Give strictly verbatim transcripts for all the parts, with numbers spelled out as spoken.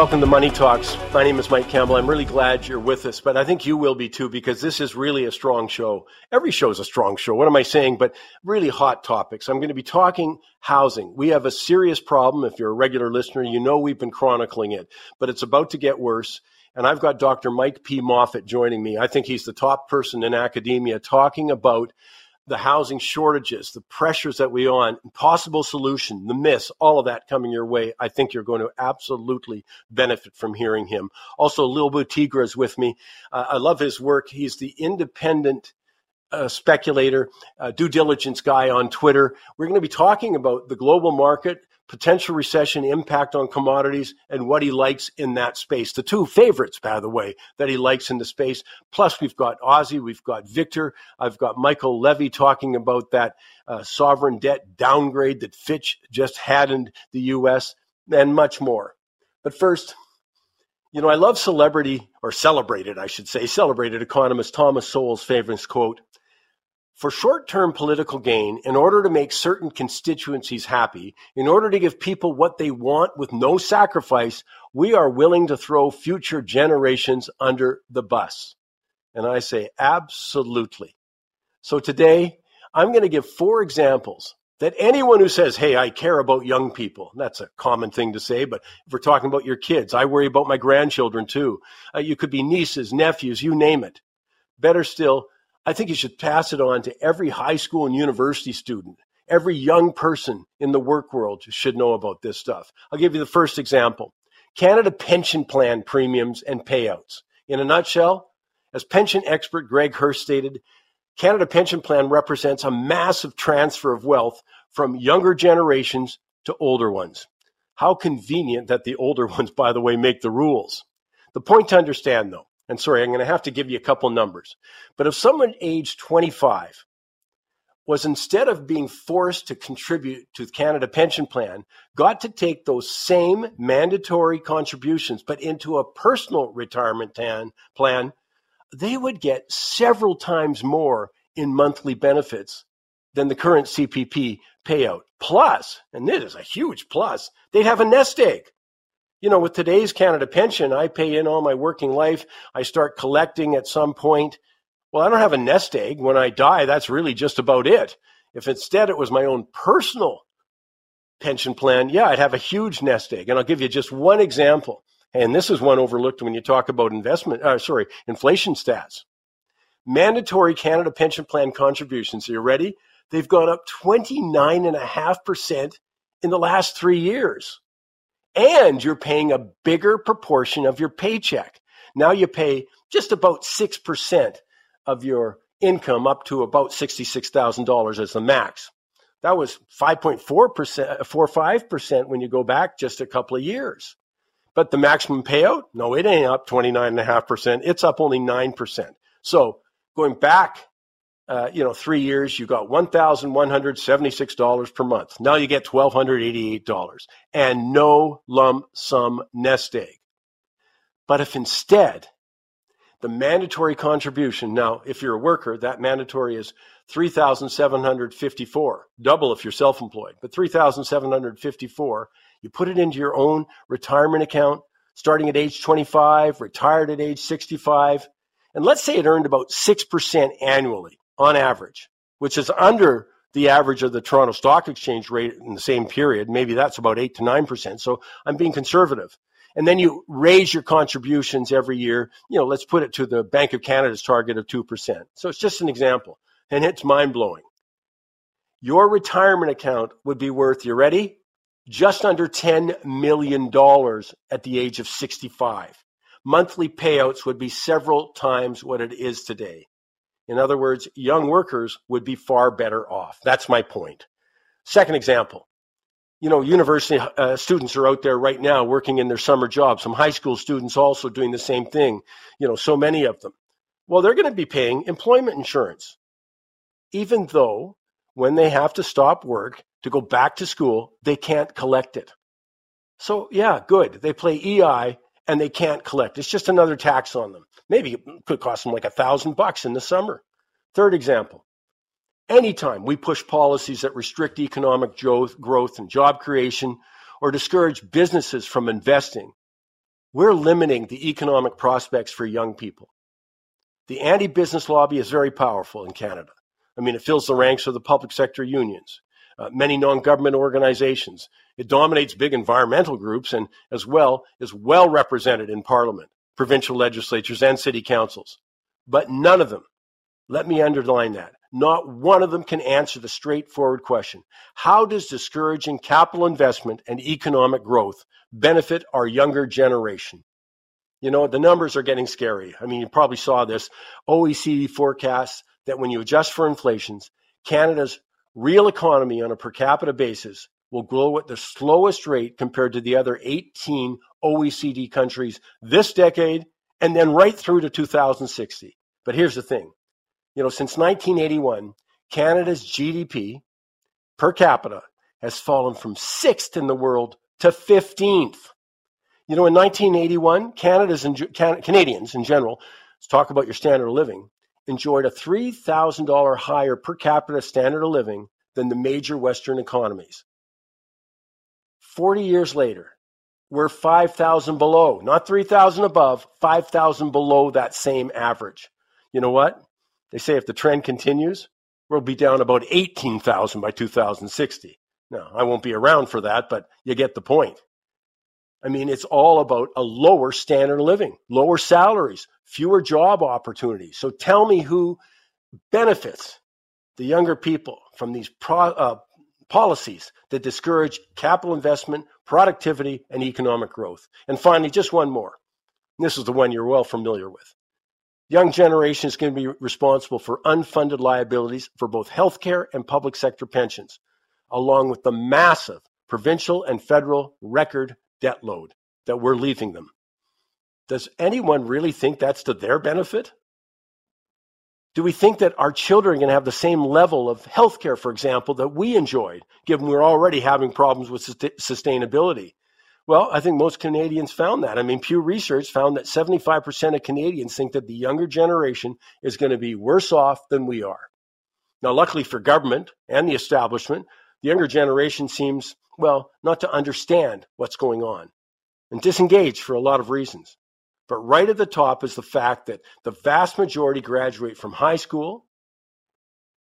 Welcome to Money Talks. My name is Mike Campbell. I'm really glad you're with us, but I think you will be too, because this is really a strong show. Every show is a strong show. What am I saying? But really hot topics. I'm going to be talking housing. We have a serious problem. If you're a regular listener, you know we've been chronicling it, but it's about to get worse. And I've got Doctor Mike P. Moffatt joining me. I think he's the top person in academia talking about the housing shortages, the pressures that we on, possible solution, the myths, all of that coming your way. I think you're going to absolutely benefit from hearing him. Also, Lobo Tiggre is with me. Uh, I love his work. He's the independent uh, speculator, uh, due diligence guy on Twitter. We're going to be talking about the global market, potential recession impact on commodities, and what he likes in that space. The two favorites, by the way, that he likes in the space. Plus, we've got Ozzy, we've got Victor. I've got Michael Levy talking about that uh, sovereign debt downgrade that Fitch just had in the U S, and much more. But first, you know, I love celebrity, or celebrated, I should say, celebrated economist Thomas Sowell's famous quote, "For short-term political gain, in order to make certain constituencies happy, in order to give people what they want with no sacrifice, we are willing to throw future generations under the bus." And I say, absolutely. So today, I'm going to give four examples that anyone who says, hey, I care about young people, that's a common thing to say, but if we're talking about your kids, I worry about my grandchildren too. Uh, you could be nieces, nephews, you name it. Better still, I think you should pass it on to every high school and university student. Every young person in the work world should know about this stuff. I'll give you the first example. Canada pension plan premiums and payouts. In a nutshell, as pension expert Greg Hurst stated, Canada pension plan represents a massive transfer of wealth from younger generations to older ones. How convenient that the older ones, by the way, make the rules. The point to understand, though, and sorry, I'm going to have to give you a couple numbers. But if someone aged twenty-five was, instead of being forced to contribute to the Canada Pension Plan, got to take those same mandatory contributions, but into a personal retirement tan, plan, they would get several times more in monthly benefits than the current C P P payout. Plus, and this is a huge plus, they'd have a nest egg. You know, with today's Canada pension, I pay in all my working life. I start collecting at some point. Well, I don't have a nest egg. When I die, that's really just about it. If instead it was my own personal pension plan, yeah, I'd have a huge nest egg. And I'll give you just one example. And this is one overlooked when you talk about investment, uh, sorry, inflation stats. Mandatory Canada pension plan contributions, are you ready? They've gone up twenty-nine point five percent in the last three years. And you're paying a bigger proportion of your paycheck. Now you pay just about six percent of your income up to about sixty-six thousand dollars as the max. That was five point four five percent when you go back just a couple of years. But the maximum payout, no, it ain't up twenty-nine point five percent. It's up only nine percent. So going back, uh, you know, three years, you got one thousand one hundred seventy-six dollars per month. Now you get one thousand two hundred eighty-eight dollars and no lump sum nest egg. But if instead the mandatory contribution, now if you're a worker, that mandatory is three thousand seven hundred fifty-four dollars, double if you're self-employed, but three thousand seven hundred fifty-four dollars. You put it into your own retirement account, starting at age twenty-five, retired at age sixty-five. And let's say it earned about six percent annually on average, which is under the average of the Toronto Stock Exchange rate in the same period. Maybe that's about eight to nine percent. So I'm being conservative. And then you raise your contributions every year. You know, let's put it to the Bank of Canada's target of two percent. So it's just an example. And it's mind-blowing. Your retirement account would be worth, you ready? Just under ten million dollars at the age of sixty-five. Monthly payouts would be several times what it is today. In other words, young workers would be far better off. That's my point. Second example, you know, university uh, students are out there right now working in their summer jobs. Some high school students also doing the same thing, you know, so many of them. Well, they're going to be paying employment insurance, even though when they have to stop work to go back to school, they can't collect it. So yeah, good. They play E I and they can't collect. It's just another tax on them. Maybe it could cost them like a thousand bucks in the summer. Third example, anytime we push policies that restrict economic growth and job creation or discourage businesses from investing, We're limiting the economic prospects for young people. The anti-business lobby is very powerful in Canada. I mean, it fills the ranks of the public sector unions, uh, many non-government organizations. It dominates big environmental groups and as well is well represented in parliament, provincial legislatures and city councils. But none of them, let me underline that, not one of them can answer the straightforward question. How does discouraging capital investment and economic growth benefit our younger generation? You know, the numbers are getting scary. I mean, you probably saw this. O E C D forecasts that when you adjust for inflation, Canada's real economy on a per capita basis will grow at the slowest rate compared to the other eighteen O E C D countries this decade and then right through to two thousand sixty. But here's the thing. You know, since nineteen eighty-one, Canada's G D P per capita has fallen from sixth in the world to fifteenth. You know, in nineteen eighty-one, Canada's in, Can, Canadians in general, let's talk about your standard of living, enjoyed a three thousand dollars higher per capita standard of living than the major Western economies. forty years later, we're five thousand below, not three thousand above, five thousand below that same average. You know what? They say if the trend continues, we'll be down about eighteen thousand by two thousand sixty. Now, I won't be around for that, but you get the point. I mean, it's all about a lower standard of living, lower salaries, fewer job opportunities. So tell me who benefits the younger people from these pro, uh, policies that discourage capital investment, productivity, and economic growth. And finally, just one more. This is the one you're well familiar with. Young generation is going to be responsible for unfunded liabilities for both healthcare and public sector pensions, along with the massive provincial and federal record debt load that we're leaving them. Does anyone really think that's to their benefit? Do we think that our children are going to have the same level of healthcare, for example, that we enjoyed, given we're already having problems with sustainability? Well, I think most Canadians found that. I mean, Pew Research found that seventy-five percent of Canadians think that the younger generation is going to be worse off than we are. Now, luckily for government and the establishment, the younger generation seems, well, not to understand what's going on and disengaged for a lot of reasons. But right at the top is the fact that the vast majority graduate from high school,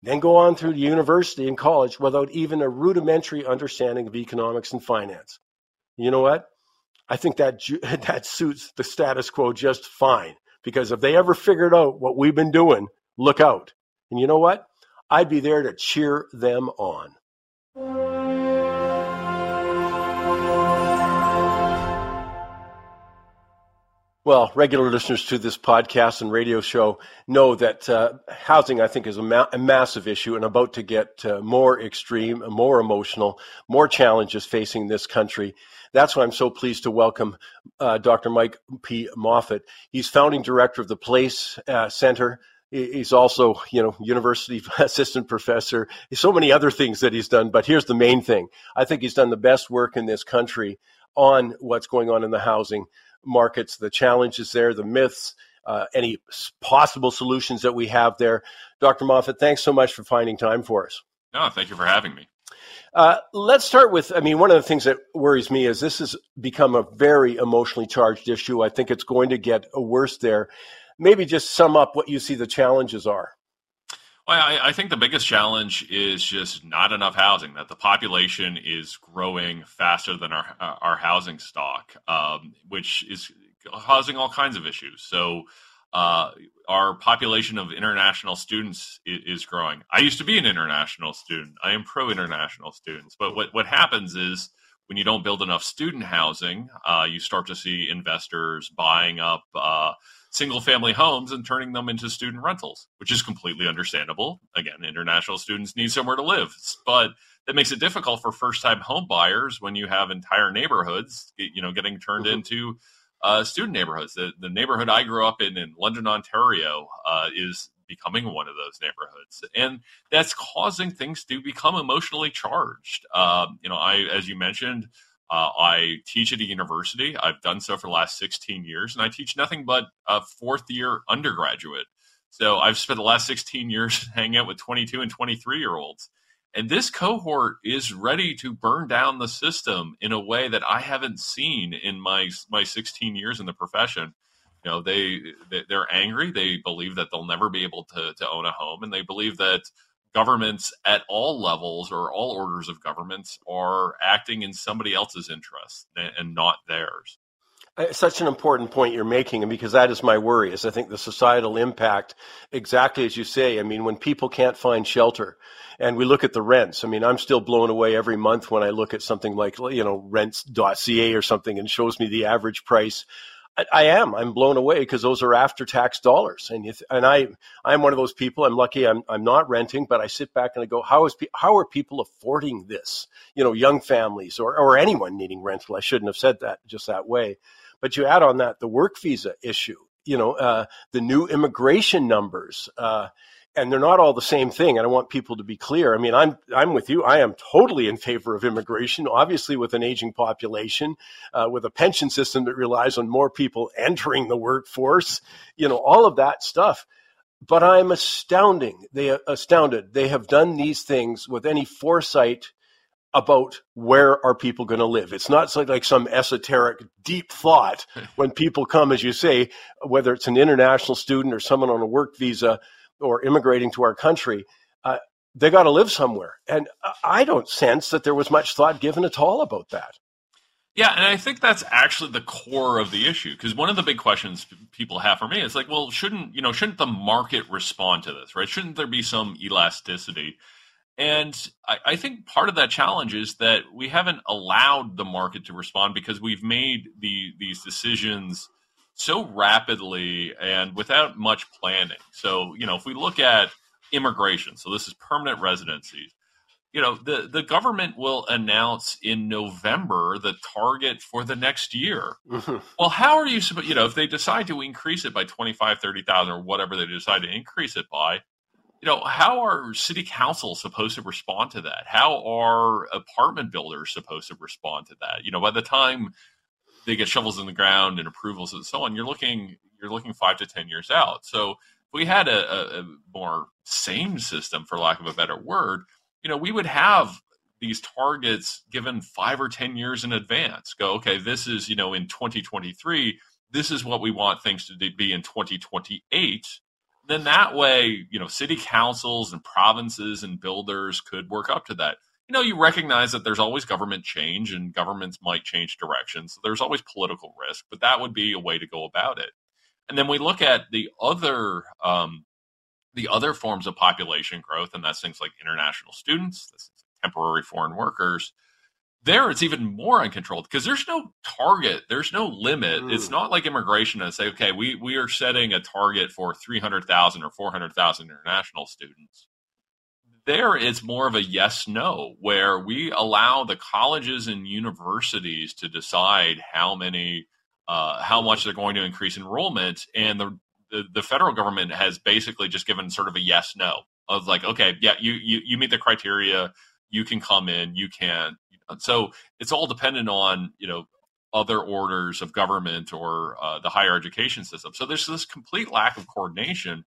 then go on through the university and college without even a rudimentary understanding of economics and finance. You know what? I think that that suits the status quo just fine, because if they ever figured out what we've been doing, look out. And you know what? I'd be there to cheer them on. Well, regular listeners to this podcast and radio show know that uh, housing, I think, is a, ma- a massive issue and about to get uh, more extreme, more emotional, more challenges facing this country. That's why I'm so pleased to welcome uh, Doctor Mike P. Moffatt. He's founding director of the Place uh, Centre. He's also, you know, university assistant professor. There's so many other things that he's done, but here's the main thing. I think he's done the best work in this country on what's going on in the housing markets, the challenges there, the myths, uh, any possible solutions that we have there. Doctor Moffatt, thanks so much for finding time for us. No, thank you for having me. Uh, let's start with, I mean, one of the things that worries me is this has become a very emotionally charged issue. I think it's going to get worse there. Maybe just sum up what you see the challenges are. Well, I, I think the biggest challenge is just not enough housing, that the population is growing faster than our our housing stock, um, which is causing all kinds of issues. So uh, our population of international students is, is growing. I used to be an international student. I am pro-international students. But what, what happens is when you don't build enough student housing, uh, you start to see investors buying up uh single-family homes and turning them into student rentals, which is completely understandable. Again, international students need somewhere to live, but that makes it difficult for first-time home buyers when you have entire neighborhoods, you know, getting turned mm-hmm. into uh, student neighborhoods. The, the neighborhood I grew up in in London, Ontario, uh, is becoming one of those neighborhoods, and that's causing things to become emotionally charged. Uh, you know, I, as you mentioned, Uh, I teach at a university. I've done so for the last sixteen years, and I teach nothing but a fourth-year undergraduate. So I've spent the last sixteen years hanging out with twenty-two and twenty-three-year-olds, And this cohort is ready to burn down the system in a way that I haven't seen in my my sixteen years in the profession. You know, they, they they're angry. They believe that they'll never be able to to own a home, and they believe that governments at all levels or all orders of governments are acting in somebody else's interest and not theirs. Such an important point you're making, and because that is my worry, is I think the societal impact, exactly as you say. I mean, when people can't find shelter, and we look at the rents, I mean, I'm still blown away every month when I look at something like, you know, rents dot c a or something, and shows me the average price. I, I am, I'm blown away, because those are after-tax dollars, and if, and I, I'm one of those people. I'm lucky, I'm I'm not renting, but I sit back and I go, how is pe- how are people affording this? You know, young families or or anyone needing rental. I shouldn't have said that just that way. But you add on that the work visa issue, you know, uh, the new immigration numbers, uh, and they're not all the same thing. And I want people to be clear. I mean, I'm I'm with you. I am totally in favor of immigration, obviously, with an aging population, uh, with a pension system that relies on more people entering the workforce, you know, all of that stuff. But I'm astounding. They astounded. They have done these things with any foresight about where are people going to live. It's not like some esoteric deep thought when people come, as you say, whether it's an international student or someone on a work visa or immigrating to our country, uh, they got to live somewhere. And I don't sense that there was much thought given at all about that. Yeah, and I think that's actually the core of the issue, because one of the big questions people have for me is like, well, shouldn't, you know, shouldn't the market respond to this, right? Shouldn't there be some elasticity? And I, I think part of that challenge is that we haven't allowed the market to respond, because we've made the, these decisions so rapidly and without much planning. So, you know, if we look at immigration, so this is permanent residencies, you know, the, the government will announce in November the target for the next year. Well, how are you, you know, if they decide to increase it by twenty-five, thirty thousand or whatever they decide to increase it by, you know, how are city councils supposed to respond to that? How are apartment builders supposed to respond to that? You know, by the time they get shovels in the ground and approvals and so on, you're looking you're looking five to ten years out. So if we had a, a more sane system, for lack of a better word, you know, we would have these targets given five or ten years in advance. Go, okay, this is, you know, in twenty twenty-three, this is what we want things to be in twenty twenty-eight. Then that way, you know, city councils and provinces and builders could work up to that. You know, you recognize that there's always government change, and governments might change direction. So there's always political risk, but that would be a way to go about it. And then we look at the other um, the other forms of population growth, and that's things like international students, that's temporary foreign workers. There, it's even more uncontrolled, because there's no target. There's no limit. Mm. It's not like immigration and say, okay, we, we are setting a target for three hundred thousand or four hundred thousand international students. There, it's more of a yes, no, where we allow the colleges and universities to decide how many, uh, how much they're going to increase enrollment. And the, the, the federal government has basically just given sort of a yes, no of like, okay, yeah, you, you, you meet the criteria. You can come in, you can't. So it's all dependent on, you know, other orders of government or uh, the higher education system. So there's this complete lack of coordination,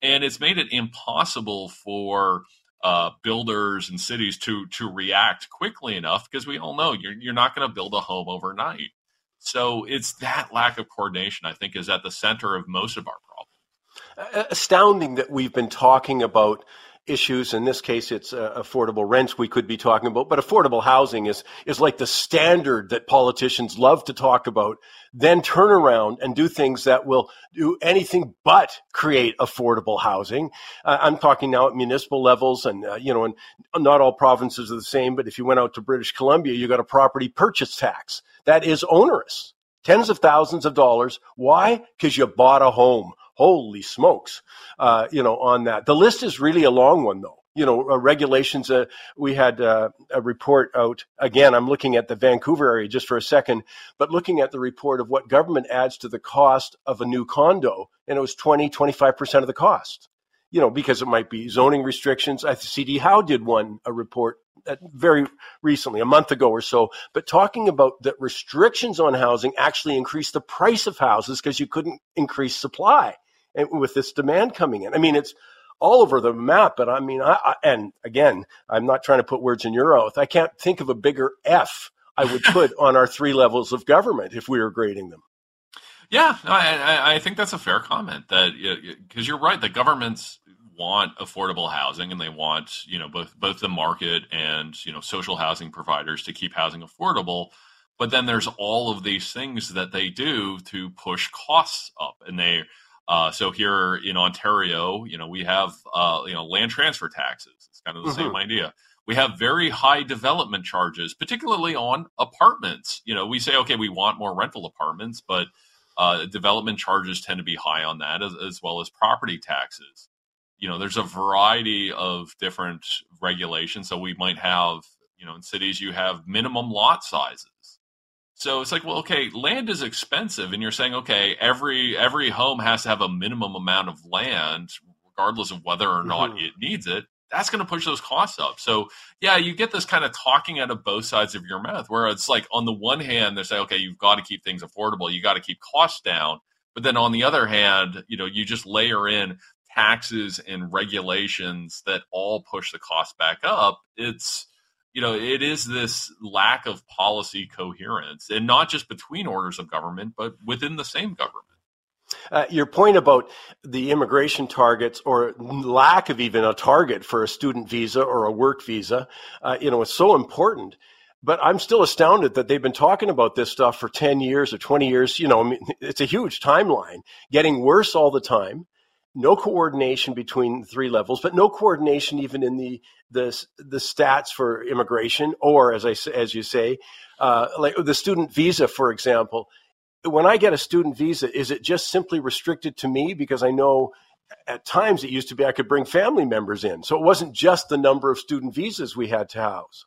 and it's made it impossible for uh, builders and cities to to react quickly enough, because we all know you're you're not going to build a home overnight. So it's that lack of coordination, I think, is at the center of most of our problems. Astounding that we've been talking about issues. In this case, it's uh, affordable rents we could be talking about, but affordable housing is is like the standard that politicians love to talk about, then turn around and do things that will do anything but create affordable housing. Uh, I'm talking now at municipal levels, and uh, you know, and not all provinces are the same, but if you went out to British Columbia, you got a property purchase tax. That is onerous. Tens of thousands of dollars. Why? Because you bought a home. Holy smokes, uh, you know, on that. The list is really a long one, though. You know, uh, regulations, uh, we had uh, a report out. Again, I'm looking at the Vancouver area just for a second, but looking at the report of what government adds to the cost of a new condo, and it was twenty, twenty-five percent of the cost, you know, because it might be zoning restrictions. I, C D Howe did one, a report very recently, a month ago or so, but talking about that restrictions on housing actually increased the price of houses because you couldn't increase supply. And with this demand coming in, I mean, it's all over the map. And I mean, I, I, and again, I'm not trying to put words in your mouth. I can't think of a bigger F I would put on our three levels of government if we were grading them. Yeah, I, I think that's a fair comment, that because you're right, the governments want affordable housing, and they want, you know, both both the market and, you know, social housing providers to keep housing affordable. But then there's all of these things that they do to push costs up, and they uh, so here in Ontario, you know, we have uh, you know land transfer taxes. It's kind of the mm-hmm. same idea. We have very high development charges, particularly on apartments. You know, we say, okay, we want more rental apartments, but Uh, development charges tend to be high on that, as, as well as property taxes. You know, there's a variety of different regulations. So we might have, you know, in cities you have minimum lot sizes. So it's like, well, okay, land is expensive, and you're saying, okay, every every home has to have a minimum amount of land, regardless of whether or not mm-hmm. it needs it. That's going to push those costs up. So yeah, you get this kind of talking out of both sides of your mouth, where it's like, on the one hand, they're saying, okay, you've got to keep things affordable, you got to keep costs down. But then on the other hand, you know, you just layer in taxes and regulations that all push the costs back up. It's, you know, it is this lack of policy coherence, and not just between orders of government, but within the same government. Uh, your point about the immigration targets, or lack of even a target for a student visa or a work visa, uh, you know, is so important. But I'm still astounded that they've been talking about this stuff for ten years or twenty years. You know, I mean, it's a huge timeline, getting worse all the time. No coordination between three levels, but no coordination even in the the, the stats for immigration, or as I as you say, uh, like the student visa, for example. When I get a student visa, is it just simply restricted to me? Because I know at times it used to be I could bring family members in. So it wasn't just the number of student visas we had to house.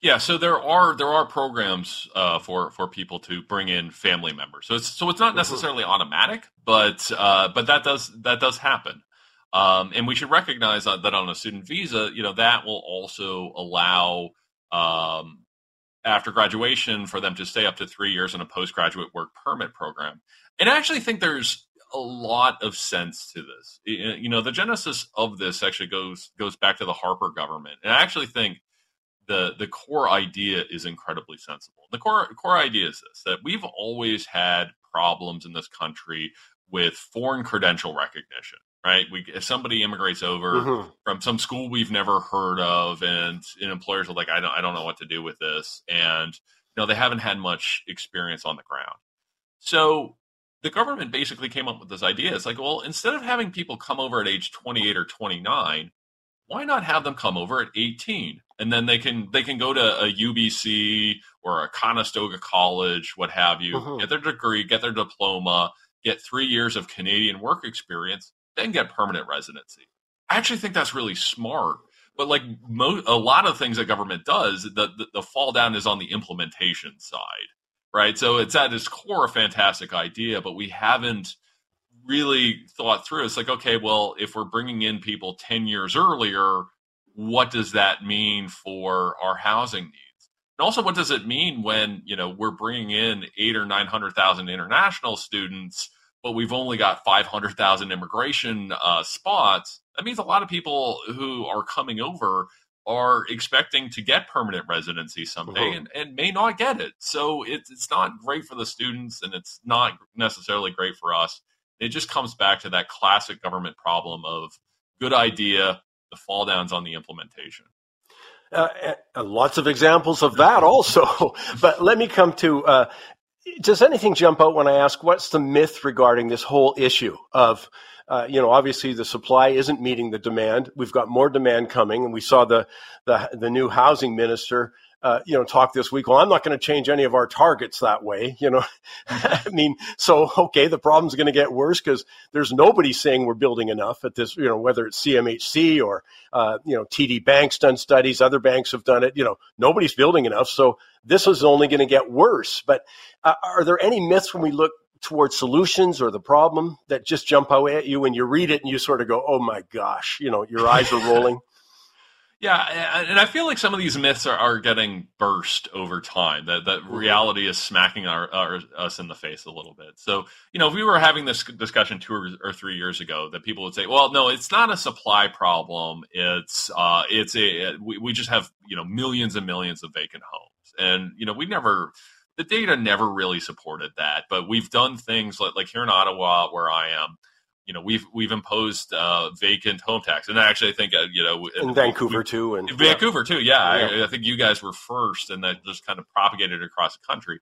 Yeah, so there are there are programs uh, for for people to bring in family members. So it's so it's not necessarily automatic, but uh, but that does that does happen. Um, and we should recognize that on a student visa, you know, that will also allow Um, after graduation for them to stay up to three years in a postgraduate work permit program. And I actually think there's a lot of sense to this. You know, the genesis of this actually goes goes back to the Harper government. And I actually think the the core idea is incredibly sensible. The core core idea is this, that we've always had problems in this country with foreign credential recognition. Right, we, if somebody immigrates over mm-hmm. from some school we've never heard of, and, and employers are like, I don't, I don't know what to do with this, and you know, they haven't had much experience on the ground. So the government basically came up with this idea. It's like, well, instead of having people come over at age twenty-eight or twenty-nine, why not have them come over at eighteen, and then they can they can go to a U B C or a Conestoga College, what have you, mm-hmm. get their degree, get their diploma, get three years of Canadian work experience, then get permanent residency. I actually think that's really smart. But like mo- a lot of things that government does, the, the, the fall down is on the implementation side, right? So it's at its core a fantastic idea, but we haven't really thought through. It's like, okay, well, if we're bringing in people ten years earlier, what does that mean for our housing needs? And also, what does it mean when, you know, we're bringing in eight or nine hundred thousand international students, but we've only got five hundred thousand immigration uh, spots? That means a lot of people who are coming over are expecting to get permanent residency someday mm-hmm. and, and may not get it. So it, it's not great for the students, and it's not necessarily great for us. It just comes back to that classic government problem of good idea, the fall downs on the implementation. Uh, and lots of examples of that also. But let me come to... Uh, Does anything jump out when I ask what's the myth regarding this whole issue of, uh, you know, obviously the supply isn't meeting the demand. We've got more demand coming, and we saw the the, the new housing minister, uh, you know, talk this week. Well, I'm not going to change any of our targets that way, you know. I mean, so okay, the problem's going to get worse because there's nobody saying we're building enough at this, you know, whether it's C M H C or uh, you know, T D Bank's done studies, other banks have done it. You know, nobody's building enough, so this is only going to get worse. But uh, are there any myths when we look towards solutions or the problem that just jump out at you when you read it and you sort of go, oh my gosh, you know, your eyes are rolling? Yeah, and I feel like some of these myths are, are getting burst over time, that, that reality is smacking our, our, us in the face a little bit. So, you know, if we were having this discussion two or, or three years ago, that people would say, well, no, it's not a supply problem. It's uh, it's a, we, we just have, you know, millions and millions of vacant homes. And, you know, we never, the data never really supported that. But we've done things like, like here in Ottawa, where I am, you know, we've we've imposed uh, vacant home tax, and I actually think uh, you know in and Vancouver we, too, and Vancouver yeah. too. Yeah, yeah. I, I think you guys were first, and that just kind of propagated across the country.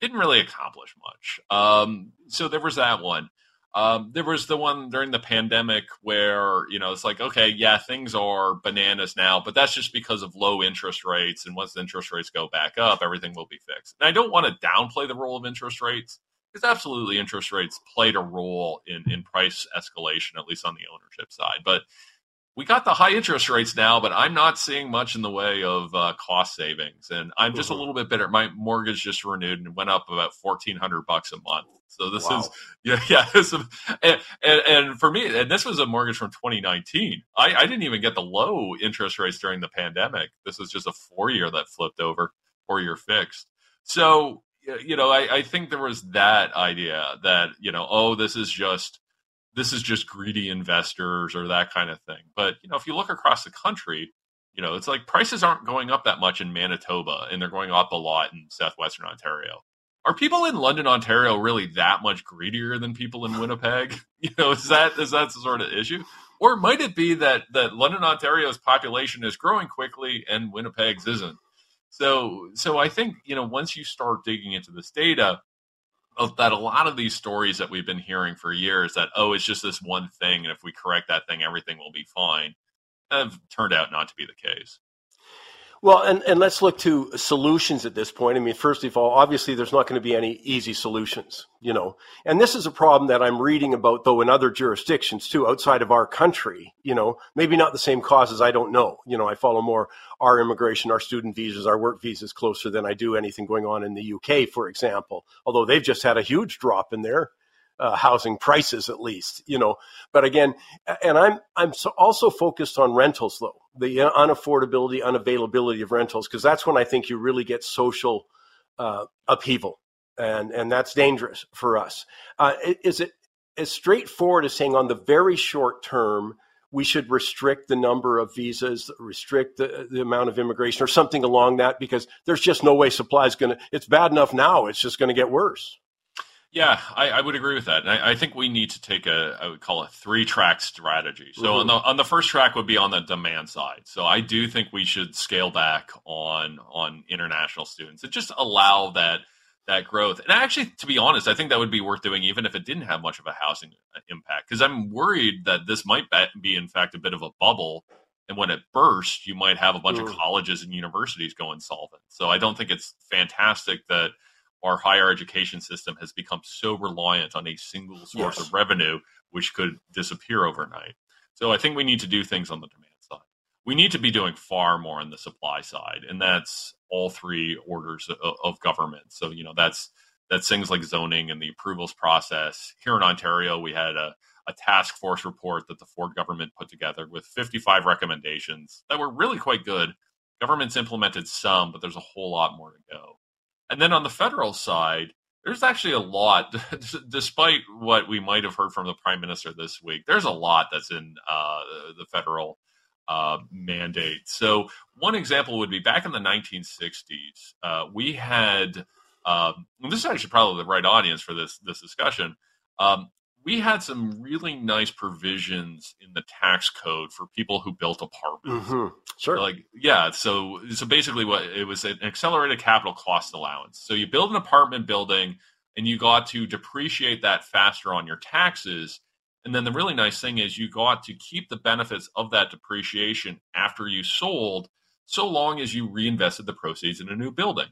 Didn't really accomplish much. Um, so there was that one. Um, there was the one during the pandemic where, you know, it's like, okay, yeah, things are bananas now, but that's just because of low interest rates, and once the interest rates go back up, everything will be fixed. And I don't want to downplay the role of interest rates, because absolutely interest rates played a role in, in price escalation, at least on the ownership side. But we got the high interest rates now, but I'm not seeing much in the way of uh, cost savings. And I'm just mm-hmm. a little bit bitter. My mortgage just renewed and went up about fourteen hundred bucks a month. So this wow. is, yeah, yeah. This is, and, and, and for me, and this was a mortgage from twenty nineteen. I, I didn't even get the low interest rates during the pandemic. This was just a four year that flipped over, four year fixed. So, you know, I, I think there was that idea that, you know, oh, this is just this is just greedy investors or that kind of thing. But, you know, if you look across the country, you know, it's like prices aren't going up that much in Manitoba, and they're going up a lot in southwestern Ontario. Are people in London, Ontario really that much greedier than people in Winnipeg? You know, is that is that the sort of issue? Or might it be that that London, Ontario's population is growing quickly and Winnipeg's isn't? So so I think, you know, once you start digging into this data, of that a lot of these stories that we've been hearing for years that, oh, it's just this one thing, and if we correct that thing, everything will be fine, have turned out not to be the case. Well, and, and let's look to solutions at this point. I mean, first of all, obviously, there's not going to be any easy solutions, you know. And this is a problem that I'm reading about, though, in other jurisdictions, too, outside of our country, you know, maybe not the same causes. I don't know. You know, I follow more our immigration, our student visas, our work visas closer than I do anything going on in the U K, for example, although they've just had a huge drop in their uh, housing prices, at least, you know. But again, and I'm I'm so also focused on rentals, though. The unaffordability, unavailability of rentals, because that's when I think you really get social uh, upheaval, and and that's dangerous for us. Uh, is it as straightforward as saying on the very short term we should restrict the number of visas, restrict the, the amount of immigration, or something along that? Because there's just no way supply is going to. It's bad enough now; it's just going to get worse. Yeah, I, I would agree with that. And I, I think we need to take a, I would call it three-track strategy. So mm-hmm. on the on the first track would be on the demand side. So I do think we should scale back on on international students and just allow that that growth. And actually, to be honest, I think that would be worth doing even if it didn't have much of a housing impact, because I'm worried that this might be, in fact, a bit of a bubble. And when it bursts, you might have a bunch mm-hmm. of colleges and universities go insolvent. So I don't think it's fantastic that our higher education system has become so reliant on a single source yes. of revenue, which could disappear overnight. So I think we need to do things on the demand side. We need to be doing far more on the supply side, and that's all three orders of, of government. So, you know, that's that's things like zoning and the approvals process. Here in Ontario, we had a, a task force report that the Ford government put together with fifty-five recommendations that were really quite good. Government's implemented some, but there's a whole lot more to go. And then on the federal side, there's actually a lot, despite what we might have heard from the prime minister this week, there's a lot that's in uh, the federal uh, mandate. So one example would be back in the nineteen sixties, uh, we had, um, and this is actually probably the right audience for this, this discussion, um, we had some really nice provisions in the tax code for people who built apartments. Mm-hmm. Sure. So like, yeah. So, so basically what it was, an accelerated capital cost allowance. So you build an apartment building and you got to depreciate that faster on your taxes. And then the really nice thing is you got to keep the benefits of that depreciation after you sold, so long as you reinvested the proceeds in a new building.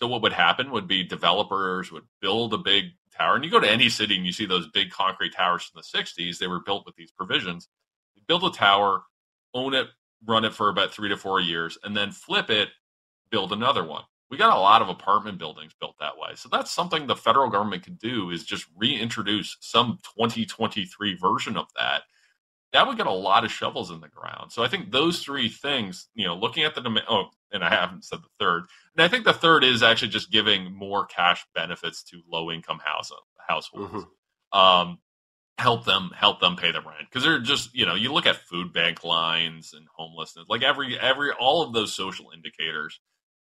So what would happen would be developers would build a big tower, and you go to any city and you see those big concrete towers from the sixties. They were built with these provisions. You build a tower, own it, run it for about three to four years, and then flip it, build another one. We got a lot of apartment buildings built that way. So that's something the federal government could do, is just reintroduce some twenty twenty-three version of that that would get a lot of shovels in the ground. So I think those three things, you know, looking at the demand, oh, and I haven't said the third. And I think the third is actually just giving more cash benefits to low-income house, households. Mm-hmm. Um, help them help them pay the rent. Because they're just, you know, you look at food bank lines and homelessness, like every every all of those social indicators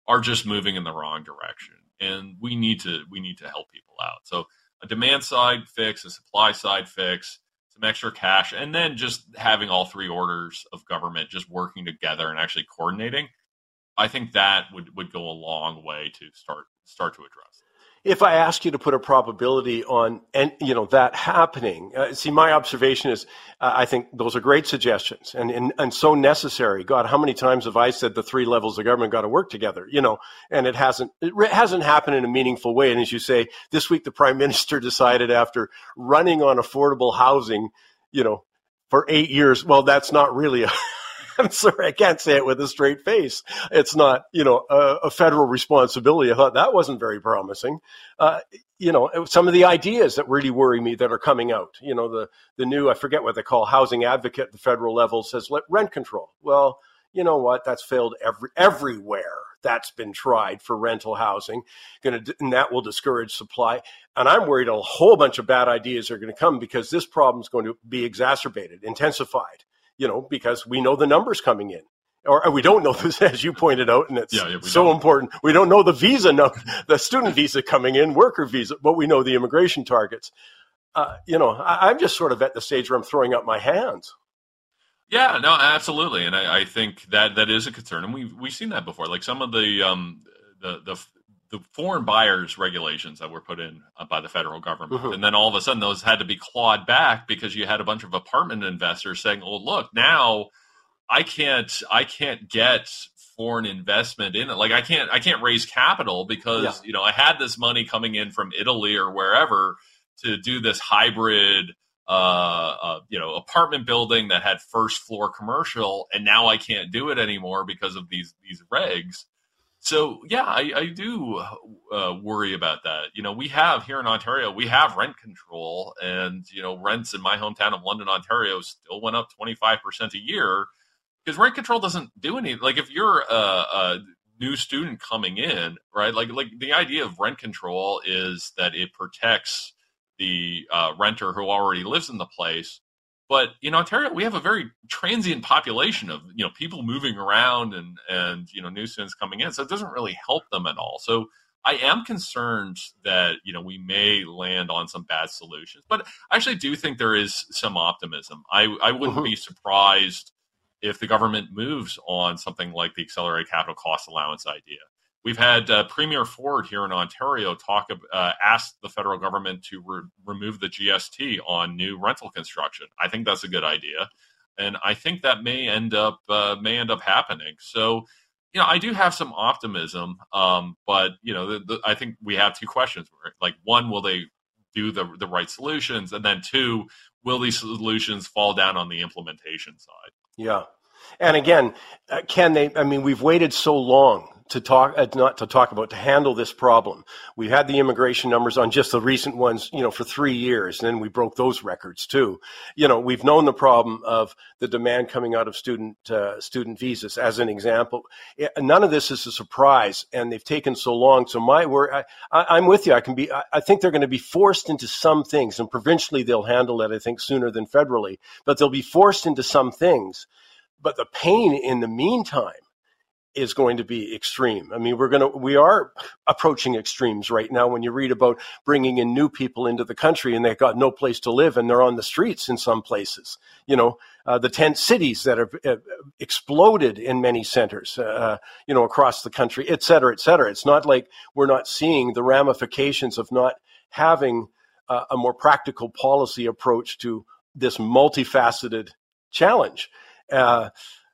are just moving in the wrong direction. And we need to we need to help people out. So a demand side fix, a supply side fix, some extra cash, and then just having all three orders of government just working together and actually coordinating. I think that would, would go a long way to start start to address. If I ask you to put a probability on, and you know, that happening, uh, see, my observation is, uh, I think those are great suggestions and, and and so necessary. God, how many times have I said the three levels of government got to work together? You know, and it hasn't it hasn't happened in a meaningful way. And as you say, this week the Prime Minister decided after running on affordable housing, you know, for eight years, well, that's not really a. I'm sorry, I can't say it with a straight face. It's not, you know, a, a federal responsibility. I thought that wasn't very promising. Uh, you know, some of the ideas that really worry me that are coming out, you know, the, the new, I forget what they call housing advocate at the federal level says, let rent control. Well, you know what? That's failed every, everywhere. That's been tried for rental housing, going to, and that will discourage supply. And I'm worried a whole bunch of bad ideas are going to come because this problem is going to be exacerbated, intensified. You know, because we know the numbers coming in, or we don't know this, as you pointed out, and it's yeah, yeah, so don't. important. We don't know the visa, no, the student visa coming in, worker visa, but we know the immigration targets. Uh, you know, I, I'm just sort of at the stage where I'm throwing up my hands. Yeah, no, absolutely, and I, I think that that is a concern, and we we've, we've seen that before. Like some of the um, the the. the foreign buyers regulations that were put in by the federal government. Mm-hmm. And then all of a sudden those had to be clawed back because you had a bunch of apartment investors saying, oh, look, now I can't, I can't get foreign investment in it. Like I can't, I can't raise capital because, yeah. you know, I had this money coming in from Italy or wherever to do this hybrid, uh, uh, you know, apartment building that had first floor commercial. And now I can't do it anymore because of these, these regs. So, yeah, I, I do uh, worry about that. You know, we have here in Ontario, we have rent control and, you know, rents in my hometown of London, Ontario still went up twenty-five percent a year because rent control doesn't do anything. Like if you're a, a new student coming in, right, like like the idea of rent control is that it protects the uh, renter who already lives in the place. But in Ontario, we have a very transient population of, you know, people moving around and, and, you know, new students coming in. So it doesn't really help them at all. So I am concerned that, you know, we may land on some bad solutions. But I actually do think there is some optimism. I, I wouldn't be surprised if the government moves on something like the accelerated capital cost allowance idea. We've had uh, Premier Ford here in Ontario talk uh, ask the federal government to re- remove the G S T on new rental construction. I think that's a good idea, and I think that may end up uh, may end up happening. So, you know, I do have some optimism, um, but you know, the, the, I think we have two questions: like, one, will they do the the right solutions, and then two, will these solutions fall down on the implementation side? Yeah, and again, uh, can they? I mean, we've waited so long. To talk, uh, not to talk about, to handle this problem. We had the immigration numbers on just the recent ones, you know, for three years, and then we broke those records too. You know, we've known the problem of the demand coming out of student uh, student visas, as an example. It, none of this is a surprise, and they've taken so long. So my work, I, I, I'm with you. I can be. I, I think they're going to be forced into some things, and provincially they'll handle it, I think, sooner than federally. But they'll be forced into some things. But the pain in the meantime is going to be extreme. I mean, we're going to, we are approaching extremes right now when you read about bringing in new people into the country and they've got no place to live and they're on the streets in some places. You know, uh, the tent cities that have uh, exploded in many centers, uh, you know, across the country, et cetera, et cetera. It's not like we're not seeing the ramifications of not having uh, a more practical policy approach to this multifaceted challenge. Uh,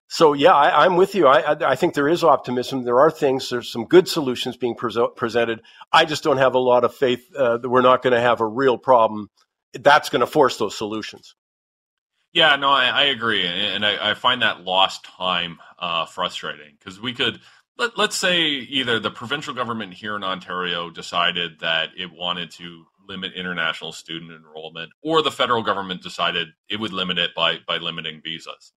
So, yeah, I, I'm with you. I, I, I think there is optimism. There are things. There's some good solutions being pre- presented. I just don't have a lot of faith uh, that we're not going to have a real problem that's going to force those solutions. Yeah, no, I, I agree. And I, I find that lost time uh, frustrating because we could, let, let's say either the provincial government here in Ontario decided that it wanted to limit international student enrollment, or the federal government decided it would limit it by, by limiting visas.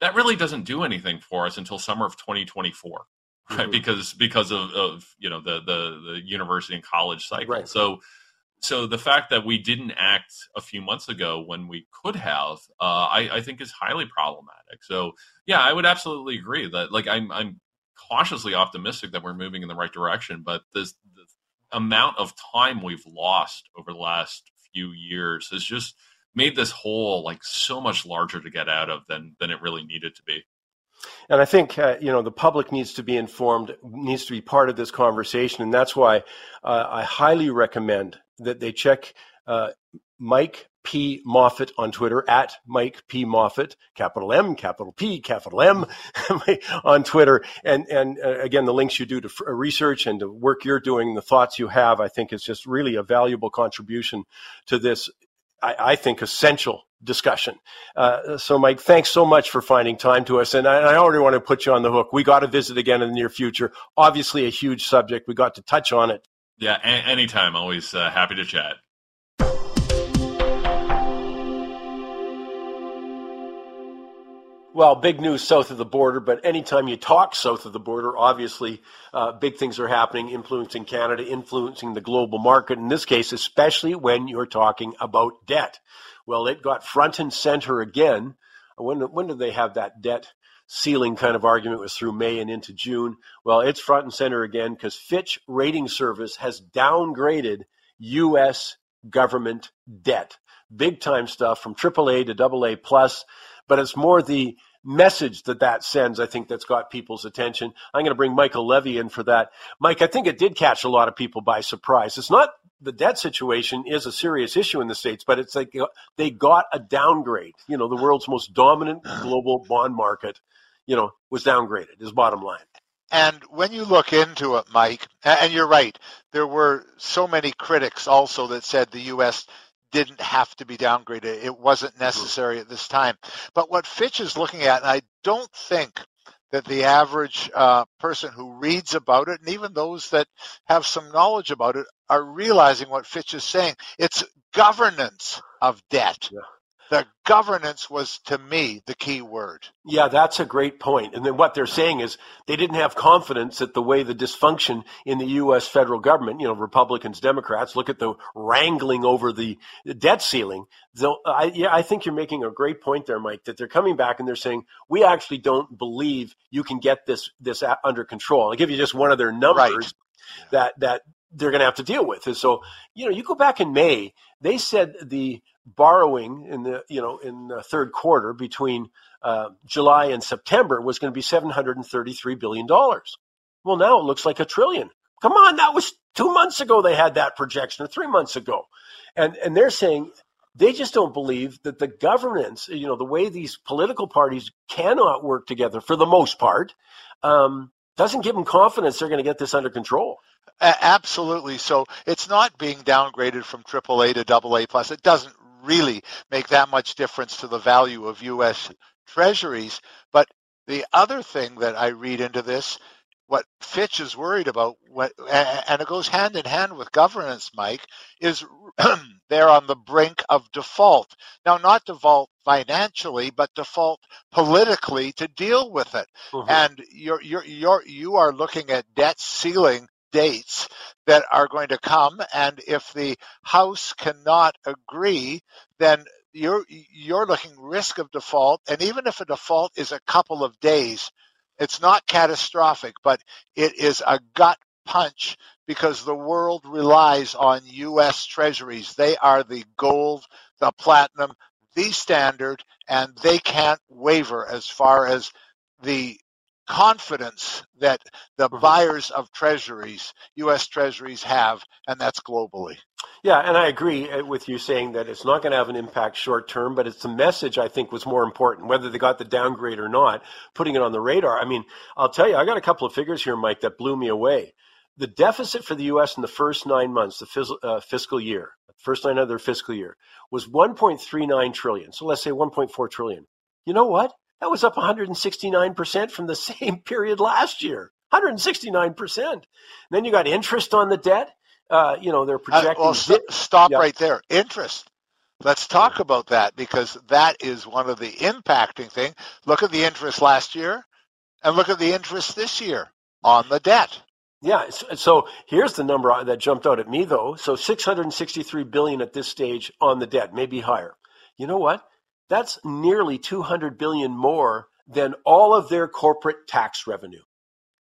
That really doesn't do anything for us until summer of twenty twenty-four, right? Mm-hmm. Because because of, of you know the, the the university and college cycle. Right. So so the fact that we didn't act a few months ago when we could have, uh, I, I think is highly problematic. So yeah, I would absolutely agree that like I'm I'm cautiously optimistic that we're moving in the right direction, but this the amount of time we've lost over the last few years has just made this hole like so much larger to get out of than than it really needed to be. And I think, uh, you know, the public needs to be informed, needs to be part of this conversation. And that's why uh, I highly recommend that they check uh, Mike P. Moffatt on Twitter, at Mike P. Moffatt, capital M, capital P, capital M, on Twitter. And, and uh, again, the links you do to f- research and the work you're doing, the thoughts you have, I think is just really a valuable contribution to this, I, I think, essential discussion. Uh, so, Mike, thanks so much for finding time to us. And I, and I already want to put you on the hook. We got to visit again in the near future. Obviously, a huge subject. We got to touch on it. Yeah, a- anytime. Always uh, happy to chat. Well, big news south of the border, but anytime you talk south of the border, obviously uh, big things are happening, influencing Canada, influencing the global market, in this case, especially when you're talking about debt. Well, it got front and center again. When, when did they have that debt ceiling kind of argument? It was through May and into June. Well, it's front and center again because Fitch Rating Service has downgraded U S government debt. Big time stuff from triple A to double A plus. But it's more the message that that sends, I think, that's got people's attention. I'm going to bring Michael Levy in for that. Mike, I think it did catch a lot of people by surprise. It's not the debt situation is a serious issue in the States, but it's like they got a downgrade. You know, the world's most dominant global bond market, you know, was downgraded is bottom line. And when you look into it, Mike, and you're right, there were so many critics also that said the U S didn't have to be downgraded. It wasn't necessary at this time. But what Fitch is looking at, and I don't think that the average uh, person who reads about it, and even those that have some knowledge about it, are realizing what Fitch is saying. It's governance of debt. Yeah. The governance was, to me, the key word. Yeah, that's a great point. And then what they're saying is they didn't have confidence that the way the dysfunction in the U S federal government, you know, Republicans, Democrats, look at the wrangling over the debt ceiling. So I, yeah, I think you're making a great point there, Mike, that they're coming back and they're saying, we actually don't believe you can get this this under control. I'll give you just one of their numbers right. that, that they're going to have to deal with. And so, you know, you go back in May, they said the borrowing in the you know in the third quarter between uh, July and September was going to be seven hundred thirty-three billion dollars. Well, now it looks like a trillion. Come on, that was two months ago they had that projection, or three months ago. And and they're saying they just don't believe that the governance, you know, the way these political parties cannot work together for the most part, um, doesn't give them confidence they're going to get this under control. Absolutely. So it's not being downgraded from triple A to double A plus. It doesn't really make that much difference to the value of U S treasuries. But the other thing that I read into this, what Fitch is worried about, what, and it goes hand in hand with governance, Mike, is they're on the brink of default. Now, not default financially, but default politically to deal with it. Mm-hmm. And you're, you're, you're, you are looking at debt ceiling dates that are going to come, and if the House cannot agree, then you're you're looking risk of default. And even if a default is a couple of days, it's not catastrophic, but it is a gut punch because the world relies on U S treasuries. They are the gold, the platinum, the standard, and they can't waver as far as the confidence that the buyers of treasuries, U S treasuries, have, and that's globally. Yeah, and I agree with you saying that it's not going to have an impact short term, but it's the message I think was more important, whether they got the downgrade or not, putting it on the radar. I mean, I'll tell you, I got a couple of figures here, Mike, that blew me away. The deficit for the U S in the first nine months, the fis- uh, fiscal year, first nine of their fiscal year, was one point three nine trillion dollars. So let's say one point four trillion dollars. You know what? That was up one hundred sixty-nine percent from the same period last year, one hundred sixty-nine percent. Then you got interest on the debt. uh, you know, they're projecting. Well, st- stop yeah. right there. Interest. Let's talk about that, because that is one of the impacting things. Look at the interest last year and look at the interest this year on the debt. Yeah, so here's the number that jumped out at me, though. So six hundred sixty-three billion dollars at this stage on the debt, maybe higher. You know what? That's nearly two hundred billion dollars more than all of their corporate tax revenue.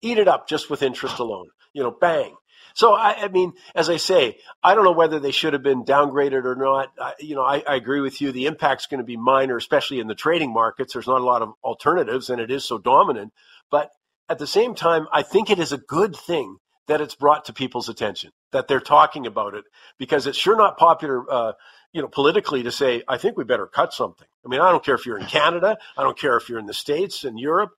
Eat it up just with interest alone. You know, bang. So, I, I mean, as I say, I don't know whether they should have been downgraded or not. I, you know, I, I agree with you. The impact's going to be minor, especially in the trading markets. There's not a lot of alternatives, and it is so dominant. But at the same time, I think it is a good thing that it's brought to people's attention, that they're talking about it, because it's sure not popular, uh, you know, politically to say, I think we better cut something. I mean, I don't care if you're in Canada. I don't care if you're in the States and Europe.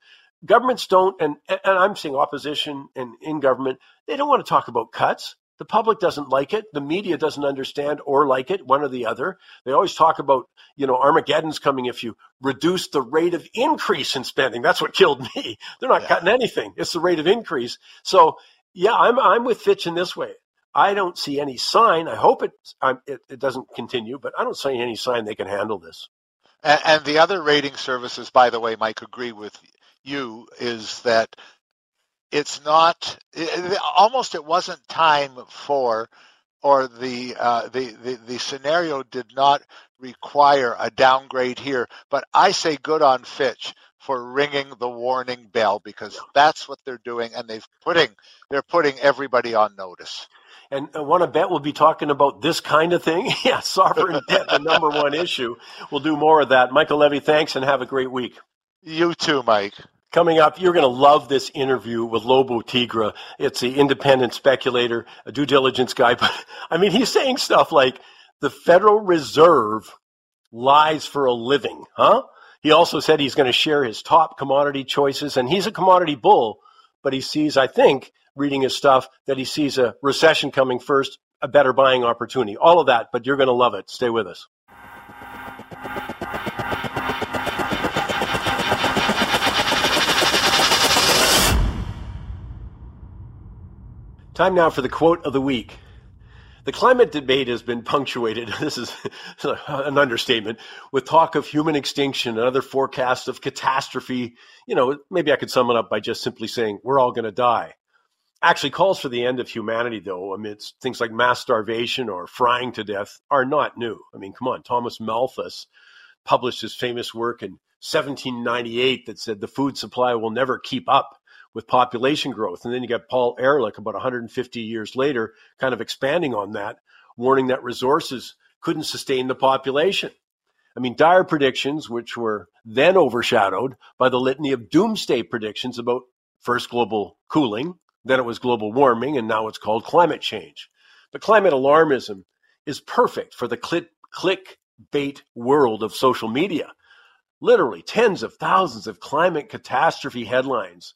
Governments don't, and, and I'm seeing opposition and in government, they don't want to talk about cuts. The public doesn't like it. The media doesn't understand or like it, one or the other. They always talk about, you know, Armageddon's coming if you reduce the rate of increase in spending. That's what killed me. They're not yeah. cutting anything. It's the rate of increase. So, yeah, I'm I'm with Fitch in this way. I don't see any sign. I hope it I'm, it, it doesn't continue, but I don't see any sign they can handle this. And, and the other rating services, by the way, Mike, agree with you, is that it's not it, almost it wasn't time for, or the, uh, the the the scenario did not require a downgrade here. But I say good on Fitch for ringing the warning bell, because that's what they're doing, and they've putting they're putting everybody on notice. And I want to bet we'll be talking about this kind of thing. Yeah, sovereign debt, the number one issue. We'll do more of that. Michael Levy, thanks, and have a great week. You too, Mike. Coming up, you're going to love this interview with Lobo Tiggre. It's the independent speculator, a due diligence guy. But I mean, he's saying stuff like the Federal Reserve lies for a living, huh? He also said he's going to share his top commodity choices, and he's a commodity bull, but he sees, I think, reading his stuff, that he sees a recession coming first, a better buying opportunity, all of that, but you're going to love it. Stay with us. Time now for the quote of the week. The climate debate has been punctuated, this is an understatement, with talk of human extinction and other forecasts of catastrophe. You know, maybe I could sum it up by just simply saying, we're all going to die. Actually, calls for the end of humanity, though, amidst things like mass starvation or frying to death, are not new. I mean, come on, Thomas Malthus published his famous work in seventeen ninety-eight that said the food supply will never keep up with population growth. And then you got Paul Ehrlich about one hundred fifty years later, kind of expanding on that, warning that resources couldn't sustain the population. I mean, dire predictions, which were then overshadowed by the litany of doomsday predictions about first global cooling, then it was global warming, and now it's called climate change. But climate alarmism is perfect for the click, clickbait world of social media. Literally tens of thousands of climate catastrophe headlines,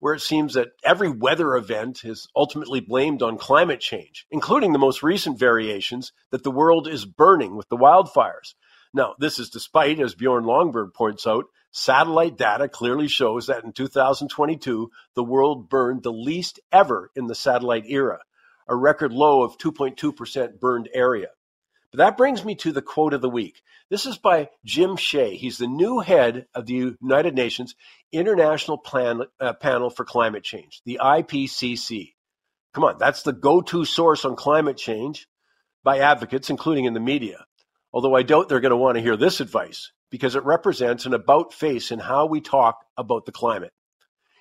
where it seems that every weather event is ultimately blamed on climate change, including the most recent variations that the world is burning with the wildfires. Now, this is despite, as Bjorn Longberg points out, satellite data clearly shows that in two thousand twenty-two, the world burned the least ever in the satellite era, a record low of two point two percent burned area. But that brings me to the quote of the week. This is by Jim Shea. He's the new head of the United Nations International Plan, uh, Panel for Climate Change, the I P C C. Come on, that's the go-to source on climate change by advocates, including in the media. Although I doubt they're going to want to hear this advice, because it represents an about-face in how we talk about the climate.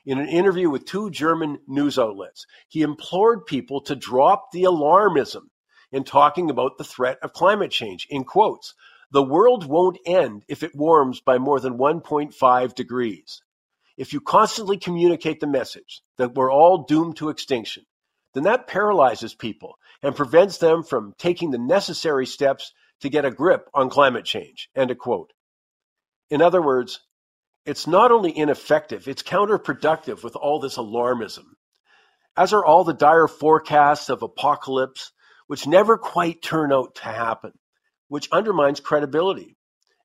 In an interview with two German news outlets, he implored people to drop the alarmism in talking about the threat of climate change. In quotes, the world won't end if it warms by more than one point five degrees. If you constantly communicate the message that we're all doomed to extinction, then that paralyzes people and prevents them from taking the necessary steps to get a grip on climate change, end of quote. In other words, it's not only ineffective, it's counterproductive with all this alarmism, as are all the dire forecasts of apocalypse, which never quite turn out to happen, which undermines credibility,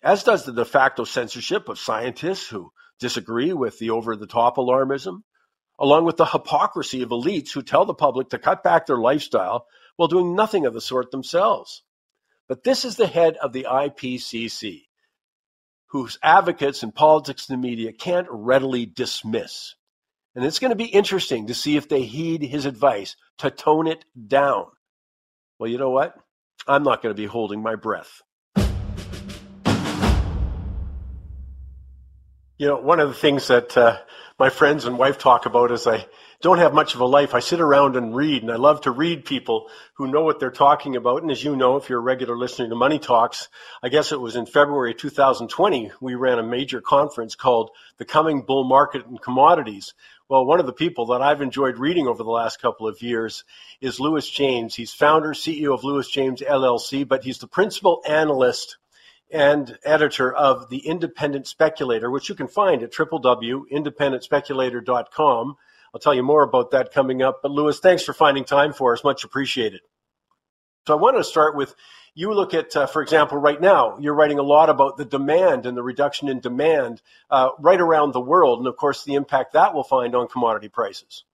as does the de facto censorship of scientists who disagree with the over-the-top alarmism, along with the hypocrisy of elites who tell the public to cut back their lifestyle while doing nothing of the sort themselves. But this is the head of the I P C C, whose advocates in politics and the media can't readily dismiss. And it's going to be interesting to see if they heed his advice to tone it down. Well, you know what? I'm not going to be holding my breath. You know, one of the things that uh, my friends and wife talk about is I don't have much of a life. I sit around and read, and I love to read people who know what they're talking about. And as you know, if you're a regular listener to Money Talks, I guess it was in February two thousand twenty, we ran a major conference called The Coming Bull Market in Commodities. Well, one of the people that I've enjoyed reading over the last couple of years is Louis James. He's founder, C E O of Louis James L L C, but he's the principal analyst and editor of the Independent Speculator, which you can find at w w w dot independent speculator dot com. I'll tell you more about that coming up. But Louis, thanks for finding time for us. Much appreciated. So I want to start with, you look at, uh, for example, right now, you're writing a lot about the demand and the reduction in demand uh, right around the world, and of course the impact that will find on commodity prices.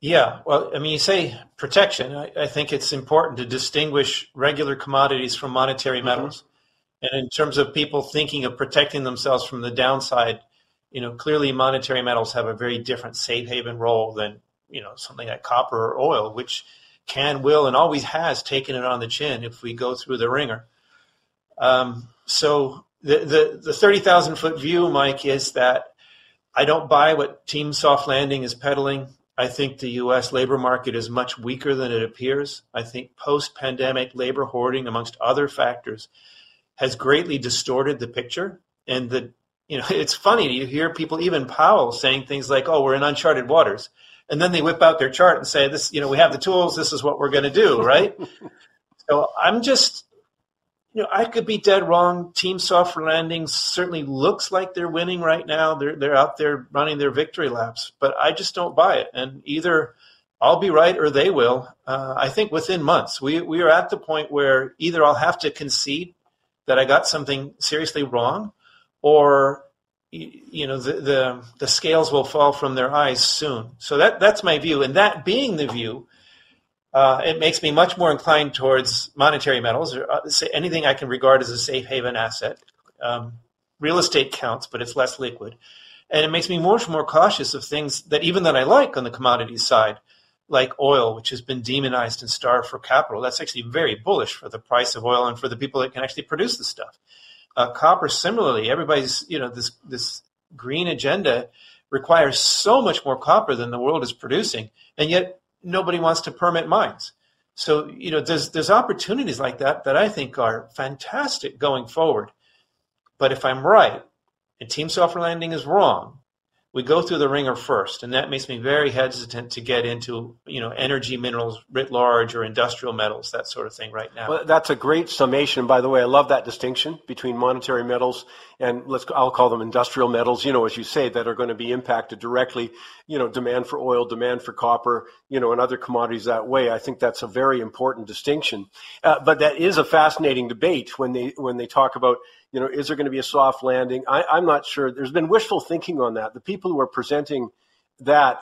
Yeah, well, I mean, you say protection. I, I think it's important to distinguish regular commodities from monetary metals. Mm-hmm. And in terms of people thinking of protecting themselves from the downside, you know, clearly monetary metals have a very different safe haven role than, you know, something like copper or oil, which can, will, and always has taken it on the chin if we go through the ringer. Um, so the the, the thirty thousand foot view, Mike, is that I don't buy what Team Soft Landing is peddling. I think the U S labor market is much weaker than it appears. I think post-pandemic labor hoarding, amongst other factors, has greatly distorted the picture. And the, you know, it's funny, you hear people, even Powell, saying things like, "Oh, we're in uncharted waters," and then they whip out their chart and say, "This, you know, we have the tools. This is what we're going to do," right? So I'm just, you know, I could be dead wrong. Team Soft Landing certainly looks like they're winning right now. They're they're out there running their victory laps, but I just don't buy it. And either I'll be right or they will. Uh, I think within months, we we are at the point where either I'll have to concede that I got something seriously wrong, or you know the the, the scales will fall from their eyes soon. So that that's my view, and that being the view. Uh, it makes me much more inclined towards monetary metals, or anything I can regard as a safe haven asset. Um, real estate counts, but it's less liquid. And it makes me much more cautious of things that even that I like on the commodities side, like oil, which has been demonized and starved for capital. That's actually very bullish for the price of oil and for the people that can actually produce the stuff. Uh, copper, similarly, everybody's, you know, this this green agenda requires so much more copper than the world is producing, and yet nobody wants to permit mines. So, you know, there's there's opportunities like that that I think are fantastic going forward. But if I'm right and Team Soft Landing is wrong, we go through the ringer first. And that makes me very hesitant to get into, you know, energy, minerals writ large, or industrial metals, that sort of thing right now. Well, that's a great summation. By the way, I love that distinction between monetary metals and let's I'll call them industrial metals, you know, as you say, that are going to be impacted directly, you know, demand for oil, demand for copper, you know, and other commodities that way. I think that's a very important distinction. Uh, but that is a fascinating debate when they when they talk about, you know, is there going to be a soft landing? I, I'm not sure. There's been wishful thinking on that. The people who are presenting that,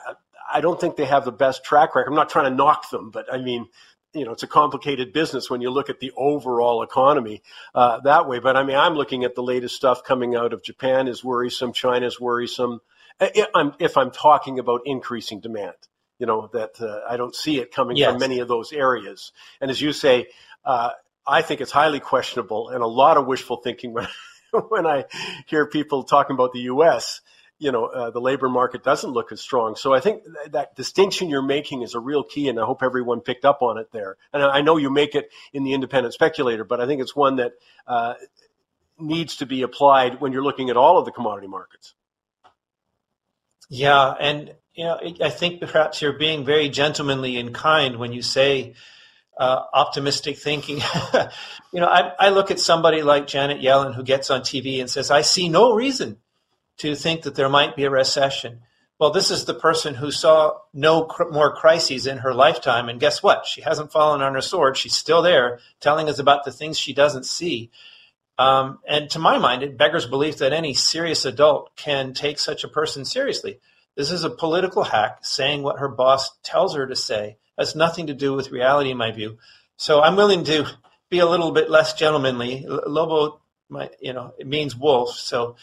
I don't think they have the best track record. I'm not trying to knock them, but I mean, you know, it's a complicated business when you look at the overall economy uh, that way. But I mean, I'm looking at the latest stuff coming out of Japan is worrisome, China's worrisome, if I'm, if I'm talking about increasing demand, you know, that uh, I don't see it coming yes. from many of those areas. And as you say, uh, I think it's highly questionable and a lot of wishful thinking when, when I hear people talking about the U S, you know, uh, the labor market doesn't look as strong. So I think th- that distinction you're making is a real key, and I hope everyone picked up on it there. And I, I know you make it in the Independent Speculator, but I think it's one that uh, needs to be applied when you're looking at all of the commodity markets. Yeah, and you know, I think perhaps you're being very gentlemanly and kind when you say, Uh, optimistic thinking. You know, I, I look at somebody like Janet Yellen, who gets on T V and says, "I see no reason to think that there might be a recession." Well, this is the person who saw no cr- more crises in her lifetime. And guess what? She hasn't fallen on her sword. She's still there telling us about the things she doesn't see. Um, and to my mind, it beggars belief that any serious adult can take such a person seriously. This is a political hack saying what her boss tells her to say, has nothing to do with reality, in my view. So I'm willing to be a little bit less gentlemanly. Lobo, my, you know, it means wolf. So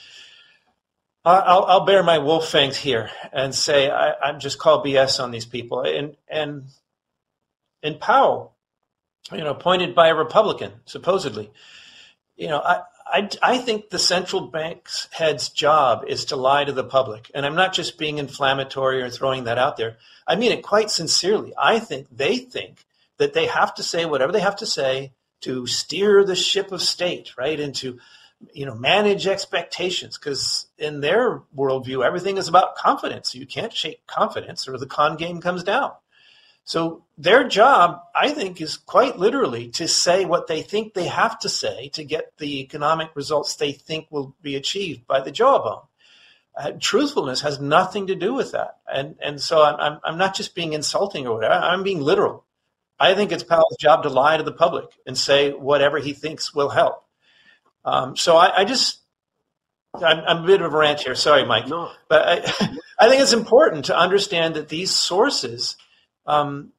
I'll, I'll bear my wolf fangs here and say I, I'm just call B S on these people. And and and Powell, you know, appointed by a Republican, supposedly. You know, I, I, I think the central bank's head's job is to lie to the public. And I'm not just being inflammatory or throwing that out there. I mean it quite sincerely. I think they think that they have to say whatever they have to say to steer the ship of state, right, and to, you know, manage expectations. Because in their worldview, everything is about confidence. You can't shake confidence or the con game comes down. So their job, I think, is quite literally to say what they think they have to say to get the economic results they think will be achieved by the jawbone. Uh, truthfulness has nothing to do with that. And and so I'm, I'm, I'm not just being insulting or whatever. I'm being literal. I think it's Powell's job to lie to the public and say whatever he thinks will help. Um, so I, I just, I'm, I'm a bit of a rant here. Sorry, Mike. No. But I, I think it's important to understand that these sources Um,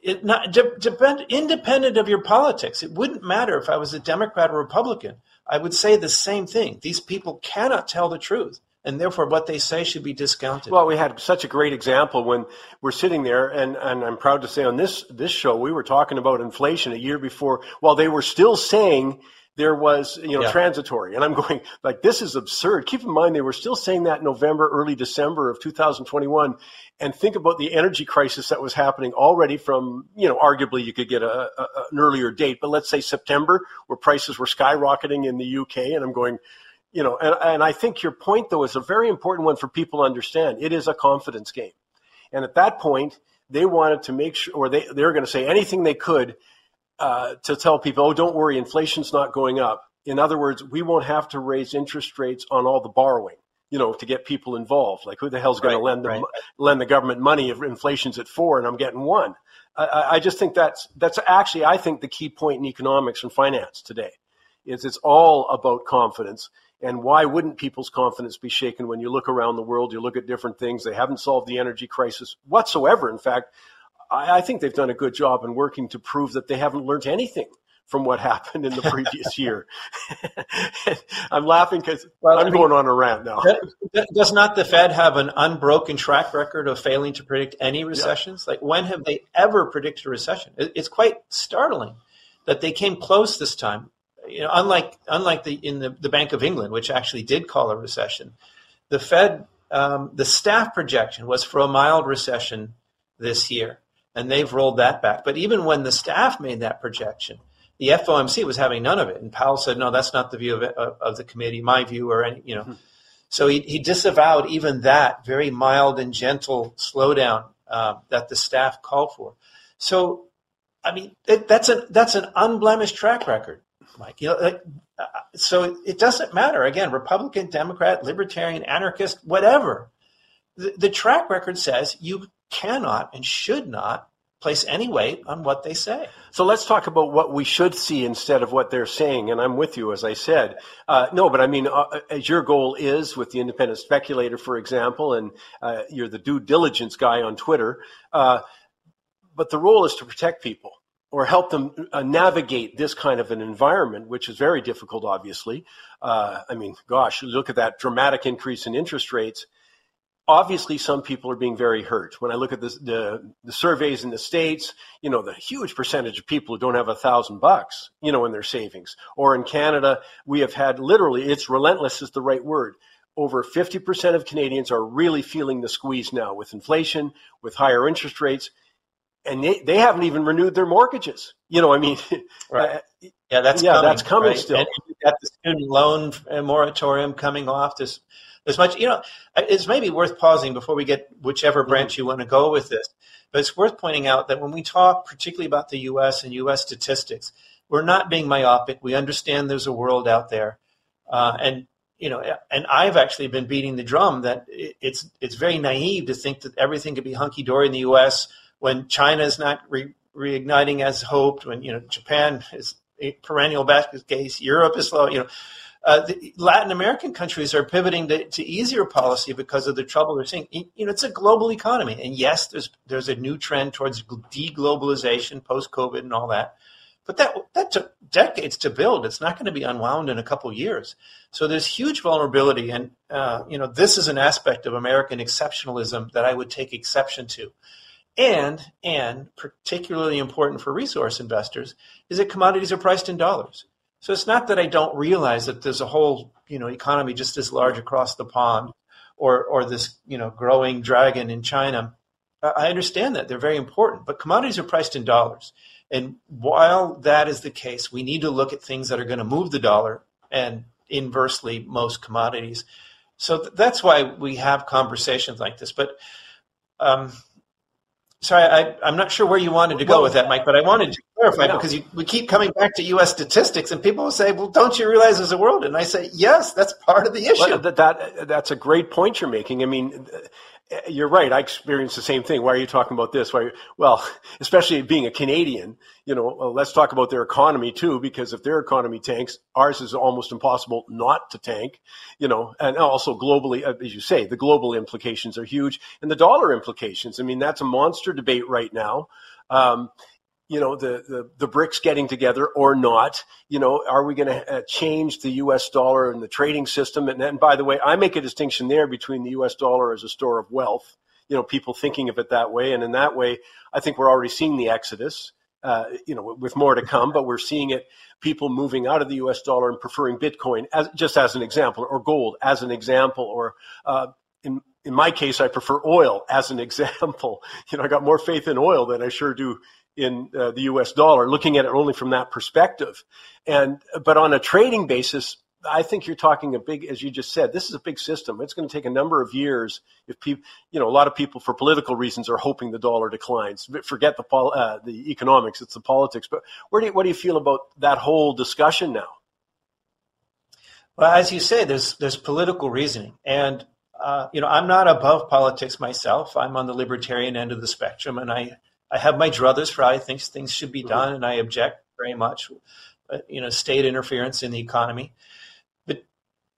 it not de- depend, independent of your politics. It wouldn't matter if I was a Democrat or Republican. I would say the same thing. These people cannot tell the truth, and therefore what they say should be discounted. Well, we had such a great example when we're sitting there, and, and I'm proud to say on this, this show we were talking about inflation a year before, while they were still saying there was, you know, yeah. transitory. And I'm going, like, this is absurd. Keep in mind, they were still saying that in November, early December of two thousand twenty-one. And think about the energy crisis that was happening already from, you know, arguably you could get a, a, an earlier date, but let's say September, where prices were skyrocketing in the U K. And I'm going, you know, and, and I think your point, though, is a very important one for people to understand. It is a confidence game. And at that point, they wanted to make sure, or they, they were going to say anything they could Uh, to tell people, oh, don't worry, inflation's not going up. In other words, we won't have to raise interest rates on all the borrowing, you know, to get people involved. Like, who the hell's going right, to lend the, right. lend the government money if inflation's at four and I'm getting one? I, I just think that's that's actually, I think, the key point in economics and finance today is it's all about confidence. And why wouldn't people's confidence be shaken when you look around the world, you look at different things? They haven't solved the energy crisis whatsoever. In fact, I think they've done a good job in working to prove that they haven't learned anything from what happened in the previous year. I'm laughing because well, I'm I mean, going on a rant now. Does not the Fed have an unbroken track record of failing to predict any recessions? Yeah. Like, when have they ever predicted a recession? It's quite startling that they came close this time. You know, unlike unlike the in the, the Bank of England, which actually did call a recession, the Fed, um, the staff projection was for a mild recession this year. And they've rolled that back. But even when the staff made that projection, the F O M C was having none of it. And Powell said, no, that's not the view of, it, of, of the committee, my view or any, you know. Mm-hmm. So he, he disavowed even that very mild and gentle slowdown uh, that the staff called for. So, I mean, it, that's, a, that's an unblemished track record, Mike. You know, like, uh, so it, it doesn't matter. Again, Republican, Democrat, Libertarian, Anarchist, whatever. The, the track record says you cannot and should not place any weight on what they say. So let's talk about what we should see instead of what they're saying. And I'm with you, as I said. Uh, no, but I mean, uh, as your goal is with the Independent Speculator, for example, and uh, you're the due diligence guy on Twitter, uh, but the role is to protect people or help them uh, navigate this kind of an environment, which is very difficult, obviously. Uh, I mean, gosh, look at that dramatic increase in interest rates. Obviously, some people are being very hurt. When I look at this, the the surveys in the States, you know, the huge percentage of people who don't have a thousand bucks, you know, in their savings. Or in Canada, we have had literally, it's relentless is the right word. Over fifty percent of Canadians are really feeling the squeeze now with inflation, with higher interest rates. And they, they haven't even renewed their mortgages. You know, I mean, right. uh, yeah, that's yeah, coming, that's coming right? Still. And you've got the student loan moratorium coming off this. As much, you know, it's maybe worth pausing before we get whichever branch you want to go with this. But it's worth pointing out that when we talk particularly about the U S and U S statistics, we're not being myopic. We understand there's a world out there. Uh, and, you know, and I've actually been beating the drum that it's it's very naive to think that everything could be hunky-dory in the U S when China is not re- reigniting as hoped, when, you know, Japan is a perennial basket case, Europe is slow, you know. Uh, the Latin American countries are pivoting to, to easier policy because of the trouble they're seeing. You know, it's a global economy. And yes, there's there's a new trend towards deglobalization, post-COVID and all that. But that that took decades to build. It's not going to be unwound in a couple of years. So there's huge vulnerability. And, uh, you know, this is an aspect of American exceptionalism that I would take exception to. And, and particularly important for resource investors, is that commodities are priced in dollars. So it's not that I don't realize that there's a whole, you know, economy just as large across the pond, or or this, you know, growing dragon in China. I understand that they're very important, but commodities are priced in dollars. And while that is the case, we need to look at things that are going to move the dollar, and inversely most commodities. So th- that's why we have conversations like this. But um, sorry, I, I'm not sure where you wanted to go with that, Mike, but I wanted to clarify no. because you, we keep coming back to U S statistics, and people will say, well, don't you realize there's a world? And I say, yes, that's part of the issue. Well, that, that That's a great point you're making. I mean, you're right. I experienced the same thing. Why are you talking about this? Why? Well, especially being a Canadian, you know, let's talk about their economy too, because if their economy tanks, ours is almost impossible not to tank, you know, and also globally, as you say, the global implications are huge, and the dollar implications. I mean, that's a monster debate right now. Um, you know, the, the, the BRICS getting together or not, you know, are we going to uh, change the U S dollar and the trading system? And then, by the way, I make a distinction there between the U S dollar as a store of wealth, you know, people thinking of it that way. And in that way, I think we're already seeing the exodus, uh, you know, with more to come, but we're seeing it, people moving out of the U S dollar and preferring Bitcoin as just as an example, or gold as an example, or, uh, in, in my case, I prefer oil as an example. You know, I got more faith in oil than I sure do in uh, the U S dollar, looking at it only from that perspective. And but on a trading basis, I think you're talking a big, as you just said, this is a big system. It's going to take a number of years. If people, you know, a lot of people for political reasons are hoping the dollar declines. Forget the pol- uh, the economics; it's the politics. But where do you, what do you feel about that whole discussion now? Well, as you say, there's there's political reasoning, and uh, you know, I'm not above politics myself. I'm on the libertarian end of the spectrum, and I. I have my druthers for how I think things should be done, and I object very much, you know, state interference in the economy. But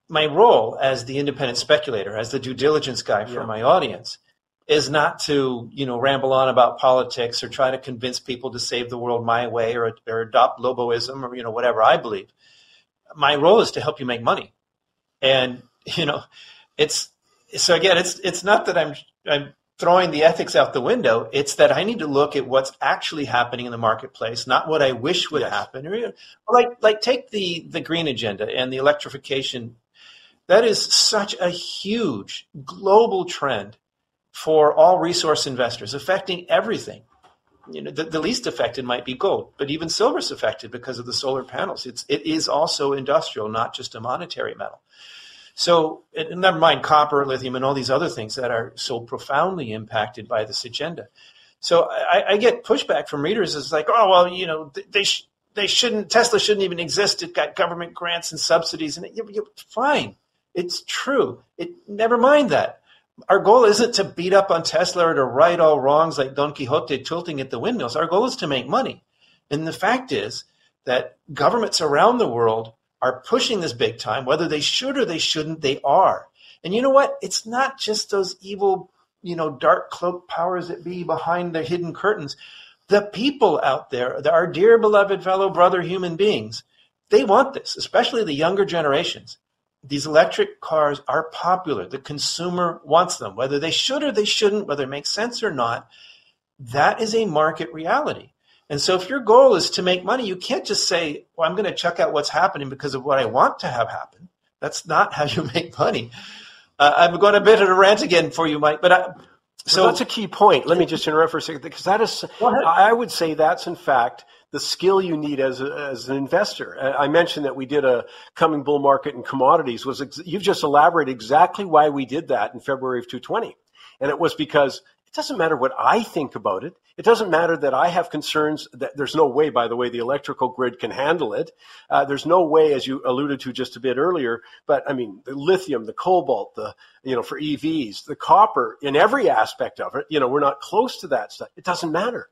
my role as the independent speculator, as the due diligence guy for yeah. my audience, is not to, you know, ramble on about politics or try to convince people to save the world my way, or, or adopt Loboism, or, you know, whatever I believe. My role is to help you make money. And, you know, it's so again, it's it's not that I'm I'm. throwing the ethics out the window. It's that I need to look at what's actually happening in the marketplace, not what I wish would yes. happen. Like, like take the, the green agenda and the electrification. That is such a huge global trend for all resource investors, affecting everything. You know, the, the least affected might be gold, but even silver's affected because of the solar panels. It's, it is also industrial, not just a monetary metal. So never mind copper, lithium, and all these other things that are so profoundly impacted by this agenda. So I, I get pushback from readers as like, oh, well, you know, they sh- they shouldn't, Tesla shouldn't even exist. It got government grants and subsidies. And it, you, you, fine, it's true. It never mind that. Our goal isn't to beat up on Tesla or to right all wrongs like Don Quixote tilting at the windmills. Our goal is to make money. And the fact is that governments around the world are pushing this big time, whether they should or they shouldn't, they are. And you know what? It's not just those evil, you know, dark cloaked powers that be behind their hidden curtains. The people out there, our dear beloved fellow brother human beings, they want this, especially the younger generations. These electric cars are popular. The consumer wants them, whether they should or they shouldn't, whether it makes sense or not. That is a market reality. And so if your goal is to make money, you can't just say, well, I'm going to check out what's happening because of what I want to have happen. That's not how you make money. Uh, I'm going a bit of a rant again for you, Mike. But I, so well, that's a key point. Let me just interrupt for a second, because that is, I would say that's, in fact, the skill you need as a, as an investor. I mentioned that we did a coming bull market in commodities. Was ex- You've just elaborated exactly why we did that in February of twenty twenty. And it was because it doesn't matter what I think about it. It doesn't matter that I have concerns that there's no way, by the way, the electrical grid can handle it. Uh, there's no way, as you alluded to just a bit earlier, but I mean, the lithium, the cobalt, the, you know, for E Vs, the copper in every aspect of it, you know, we're not close to that stuff. It doesn't matter.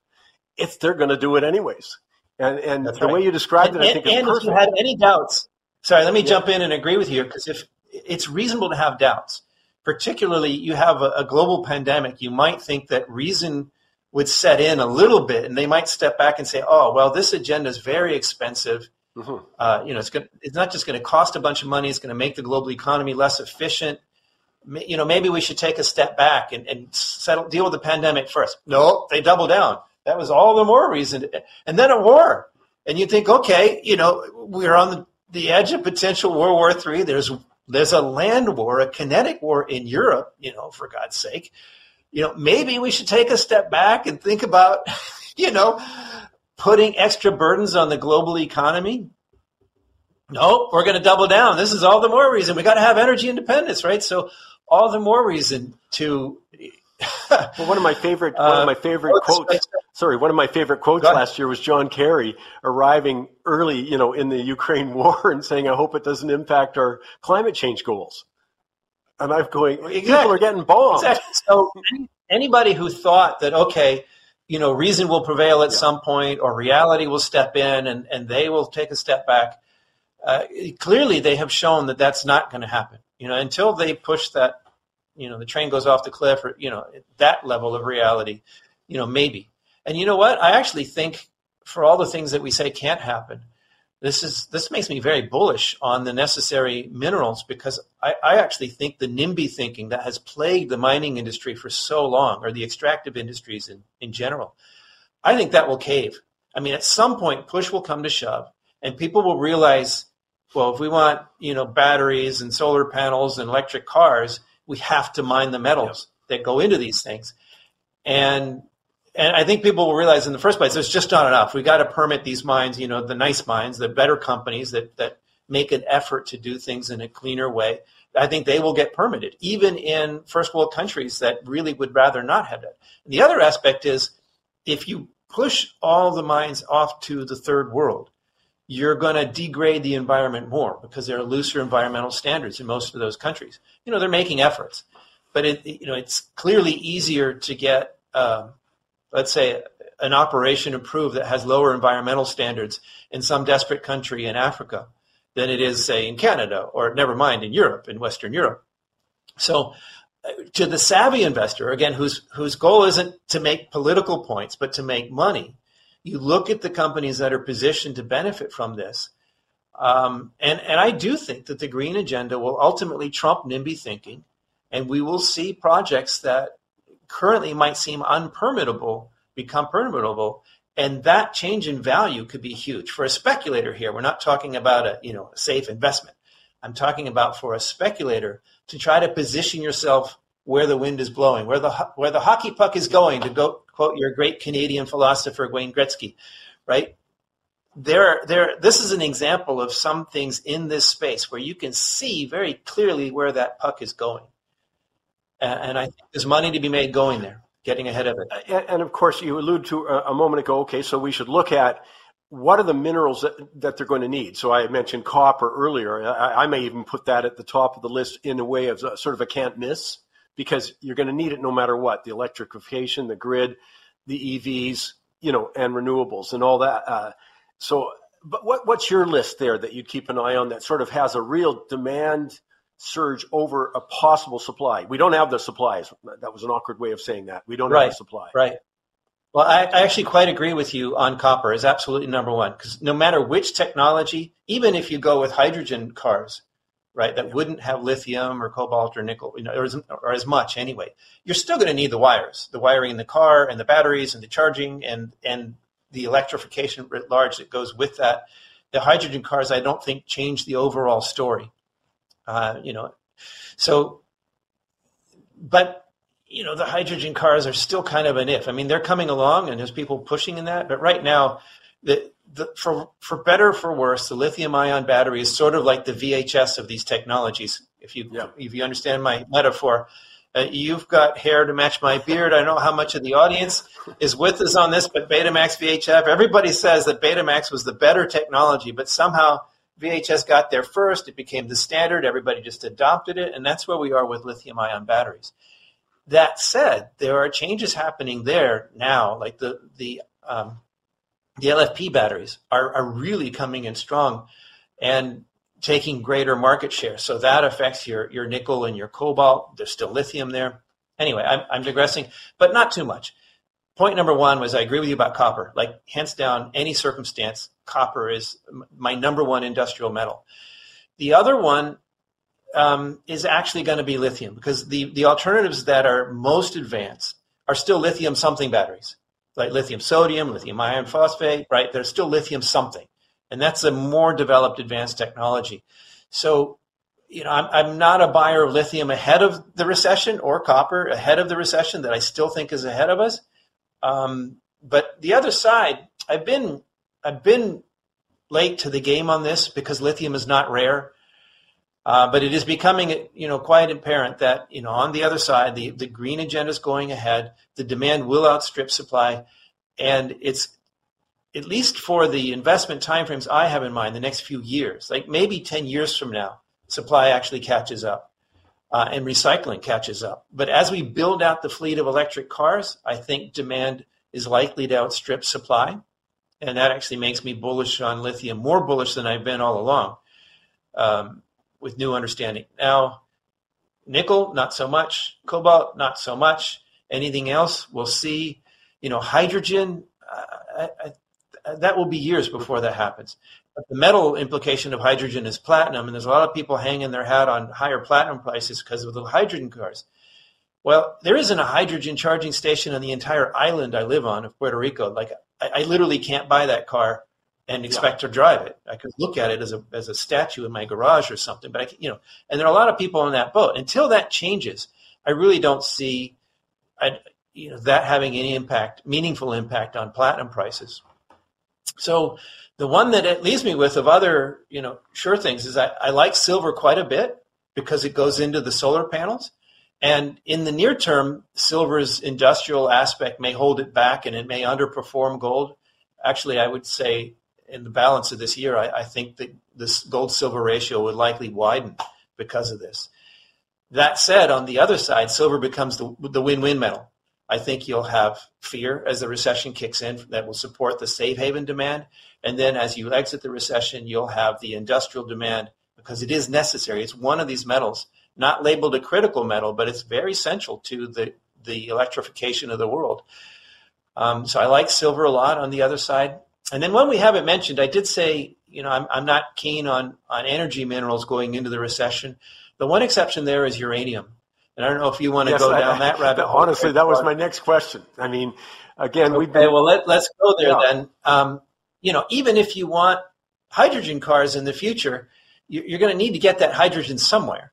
It's, they're going to do it anyways. And, and the right. way you described and, it, I think and, is perfect. And if you had any doubts, Sorry, let me yeah. jump in and agree with you, because if it's reasonable to have doubts, particularly you have a, a global pandemic, you might think that reason would set in a little bit, and they might step back and say, oh, well, this agenda is very expensive. Mm-hmm. Uh, you know, it's gonna, it's not just going to cost a bunch of money. It's going to make the global economy less efficient. You know, maybe we should take a step back and, and settle, deal with the pandemic first. No, they double down. That was all the more reason. To, and then a war. And you think, okay, you know, we're on the, the edge of potential World War Three. There's there's a land war, a kinetic war in Europe, you know, for God's sake. You know, maybe we should take a step back and think about, you know, putting extra burdens on the global economy. No, we're going to double down. This is all the more reason. We got to have energy independence, right? So all the more reason to. Well, one of my favorite, one of my favorite uh, quotes. Sorry, one of my favorite quotes last year was John Kerry arriving early, you know, in the Ukraine war and saying, "I hope it doesn't impact our climate change goals." And I'm going, exactly. People are getting bombed. Exactly. So anybody who thought that, okay, you know, reason will prevail at yeah. some point, or reality will step in and, and they will take a step back. Uh, clearly, they have shown that that's not going to happen. You know, until they push that, you know, the train goes off the cliff, or, you know, that level of reality, you know, maybe. And you know what? I actually think for all the things that we say can't happen, this is this makes me very bullish on the necessary minerals, because I, I actually think the NIMBY thinking that has plagued the mining industry for so long, or the extractive industries in, in general, I think that will cave. I mean, at some point, push will come to shove, and people will realize, well, if we want, you know, batteries and solar panels and electric cars, we have to mine the metals yep. that go into these things. And and I think people will realize in the first place, there's just not enough. We got to permit these mines, you know, the nice mines, the better companies that, that make an effort to do things in a cleaner way. I think they will get permitted, even in first world countries that really would rather not have that. And the other aspect is, if you push all the mines off to the third world, you're going to degrade the environment more, because there are looser environmental standards in most of those countries. You know, they're making efforts, but it, you know, it's clearly easier to get, um, let's say, an operation approved that has lower environmental standards in some desperate country in Africa than it is, say, in Canada, or never mind in Europe, in Western Europe. So to the savvy investor, again, whose whose goal isn't to make political points, but to make money, you look at the companies that are positioned to benefit from this. Um, and, and I do think that the green agenda will ultimately trump NIMBY thinking, and we will see projects that currently might seem unpermittable become permittable, and that change in value could be huge. For a speculator here, we're not talking about a, you know, a safe investment. I'm talking about, for a speculator, to try to position yourself where the wind is blowing, where the where the hockey puck is going, to go quote your great Canadian philosopher Wayne Gretzky, right? There, there. This is an example of some things in this space where you can see very clearly where that puck is going, and, and I think there's money to be made going there, getting ahead of it. And, and of course, you alluded to a, a moment ago. Okay, so we should look at what are the minerals that, that they're going to need. So I mentioned copper earlier. I, I may even put that at the top of the list in a way of a, sort of a can't miss, because you're going to need it no matter what. The electrification, the grid, the E Vs, you know, and renewables and all that. Uh, so but what, what's your list there that you'd keep an eye on that sort of has a real demand surge over a possible supply? We don't have the supplies. That was an awkward way of saying that. We don't right, have the supply. Right. Well, I, I actually quite agree with you on copper is absolutely number one, because no matter which technology, even if you go with hydrogen cars, right, that wouldn't have lithium or cobalt or nickel, you know, or as, or as much anyway, you're still going to need the wires, the wiring in the car and the batteries and the charging and, and the electrification writ large that goes with that. The hydrogen cars, I don't think, change the overall story, uh, you know. So, but, you know, the hydrogen cars are still kind of an if. I mean, they're coming along and there's people pushing in that, but right now, the, the, for, for better or for worse, the lithium-ion battery is sort of like the V H S of these technologies. If you yeah. if you understand my metaphor, uh, you've got hair to match my beard. I don't know how much of the audience is with us on this, but Betamax, V H F, everybody says that Betamax was the better technology, but somehow V H S got there first. It became the standard. Everybody just adopted it, and that's where we are with lithium-ion batteries. That said, there are changes happening there now, like the the um, The L F P batteries are, are really coming in strong, and taking greater market share. So that affects your, your nickel and your cobalt. There's still lithium there. Anyway, I'm, I'm digressing, but not too much. Point number one was I agree with you about copper. Like, hands down, any circumstance, copper is my number one industrial metal. The other one um, is actually going to be lithium, because the, the alternatives that are most advanced are still lithium something batteries, like lithium sodium, lithium iron phosphate, right? There's still lithium something. And that's a more developed advanced technology. So, you know, I'm, I'm not a buyer of lithium ahead of the recession, or copper ahead of the recession that I still think is ahead of us. Um, but the other side, I've been, I've been late to the game on this because lithium is not rare. Uh, but it is becoming, you know, quite apparent that, you know, on the other side, the, the green agenda is going ahead. The demand will outstrip supply. And it's, at least for the investment timeframes I have in mind, the next few years, like maybe ten years from now, supply actually catches up uh, and recycling catches up. But as we build out the fleet of electric cars, I think demand is likely to outstrip supply. And that actually makes me bullish on lithium, more bullish than I've been all along, um, with new understanding. Now, nickel, not so much. Cobalt, not so much. Anything else, we'll see. You know, hydrogen, uh, I, I, that will be years before that happens. But the metal implication of hydrogen is platinum, and there's a lot of people hanging their hat on higher platinum prices because of the hydrogen cars. Well, there isn't a hydrogen charging station on the entire island I live on of Puerto Rico. Like, I, I literally can't buy that car and expect yeah. to drive it. I could look at it as a as a statue in my garage or something, but I can, you know. And there are a lot of people on that boat. Until that changes, I really don't see, I, you know, that having any impact, meaningful impact on platinum prices. So the one that it leaves me with of other, you know, sure things is I, I like silver quite a bit because it goes into the solar panels. And in the near term, silver's industrial aspect may hold it back, and it may underperform gold. Actually, I would say in the balance of this year, I, I think that this gold-silver ratio would likely widen because of this. That said, on the other side, silver becomes the, the win-win metal. I think you'll have fear as the recession kicks in that will support the safe haven demand. And then as you exit the recession, you'll have the industrial demand because it is necessary. It's one of these metals, not labeled a critical metal, but it's very central to the, the electrification of the world. Um, so I like silver a lot on the other side. And then one we haven't mentioned, I did say, you know, I'm, I'm not keen on, on energy minerals going into the recession. The one exception there is uranium. And I don't know if you want to yes, go I, down I, that rabbit hole. Honestly, that was my next question. I mean, again, okay, we've been... Well, let, let's go there yeah. then. Um, you know, even if you want hydrogen cars in the future, you, you're going to need to get that hydrogen somewhere.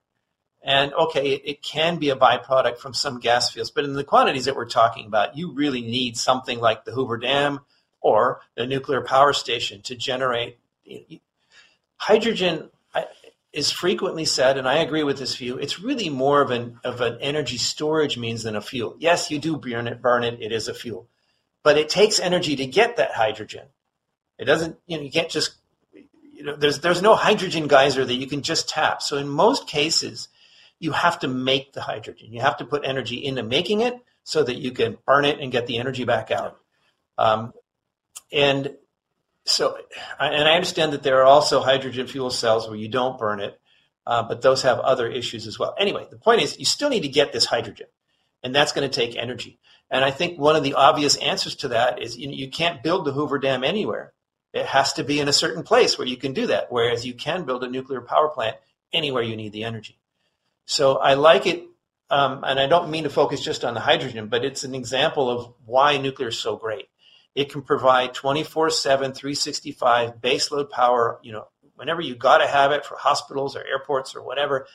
And, okay, it, it can be a byproduct from some gas fields. But in the quantities that we're talking about, you really need something like the Hoover Dam or the nuclear power station to generate hydrogen. Is frequently said, and I agree with this view, it's really more of an of an energy storage means than a fuel. Yes, you do burn it, burn it, it is a fuel. But it takes energy to get that hydrogen. It doesn't, you know, you can't just, you know, there's there's no hydrogen geyser that you can just tap. So in most cases, you have to make the hydrogen. You have to put energy into making it so that you can burn it and get the energy back out. Um, and So, and I understand that there are also hydrogen fuel cells where you don't burn it, uh, but those have other issues as well. Anyway, the point is you still need to get this hydrogen, and that's going to take energy. And I think one of the obvious answers to that is you, you can't build the Hoover Dam anywhere. It has to be in a certain place where you can do that, whereas you can build a nuclear power plant anywhere you need the energy. So I like it, um, and I don't mean to focus just on the hydrogen, but it's an example of why nuclear is so great. It can provide twenty-four seven, three sixty-five baseload power, you know, whenever you got to have it for hospitals or airports or whatever,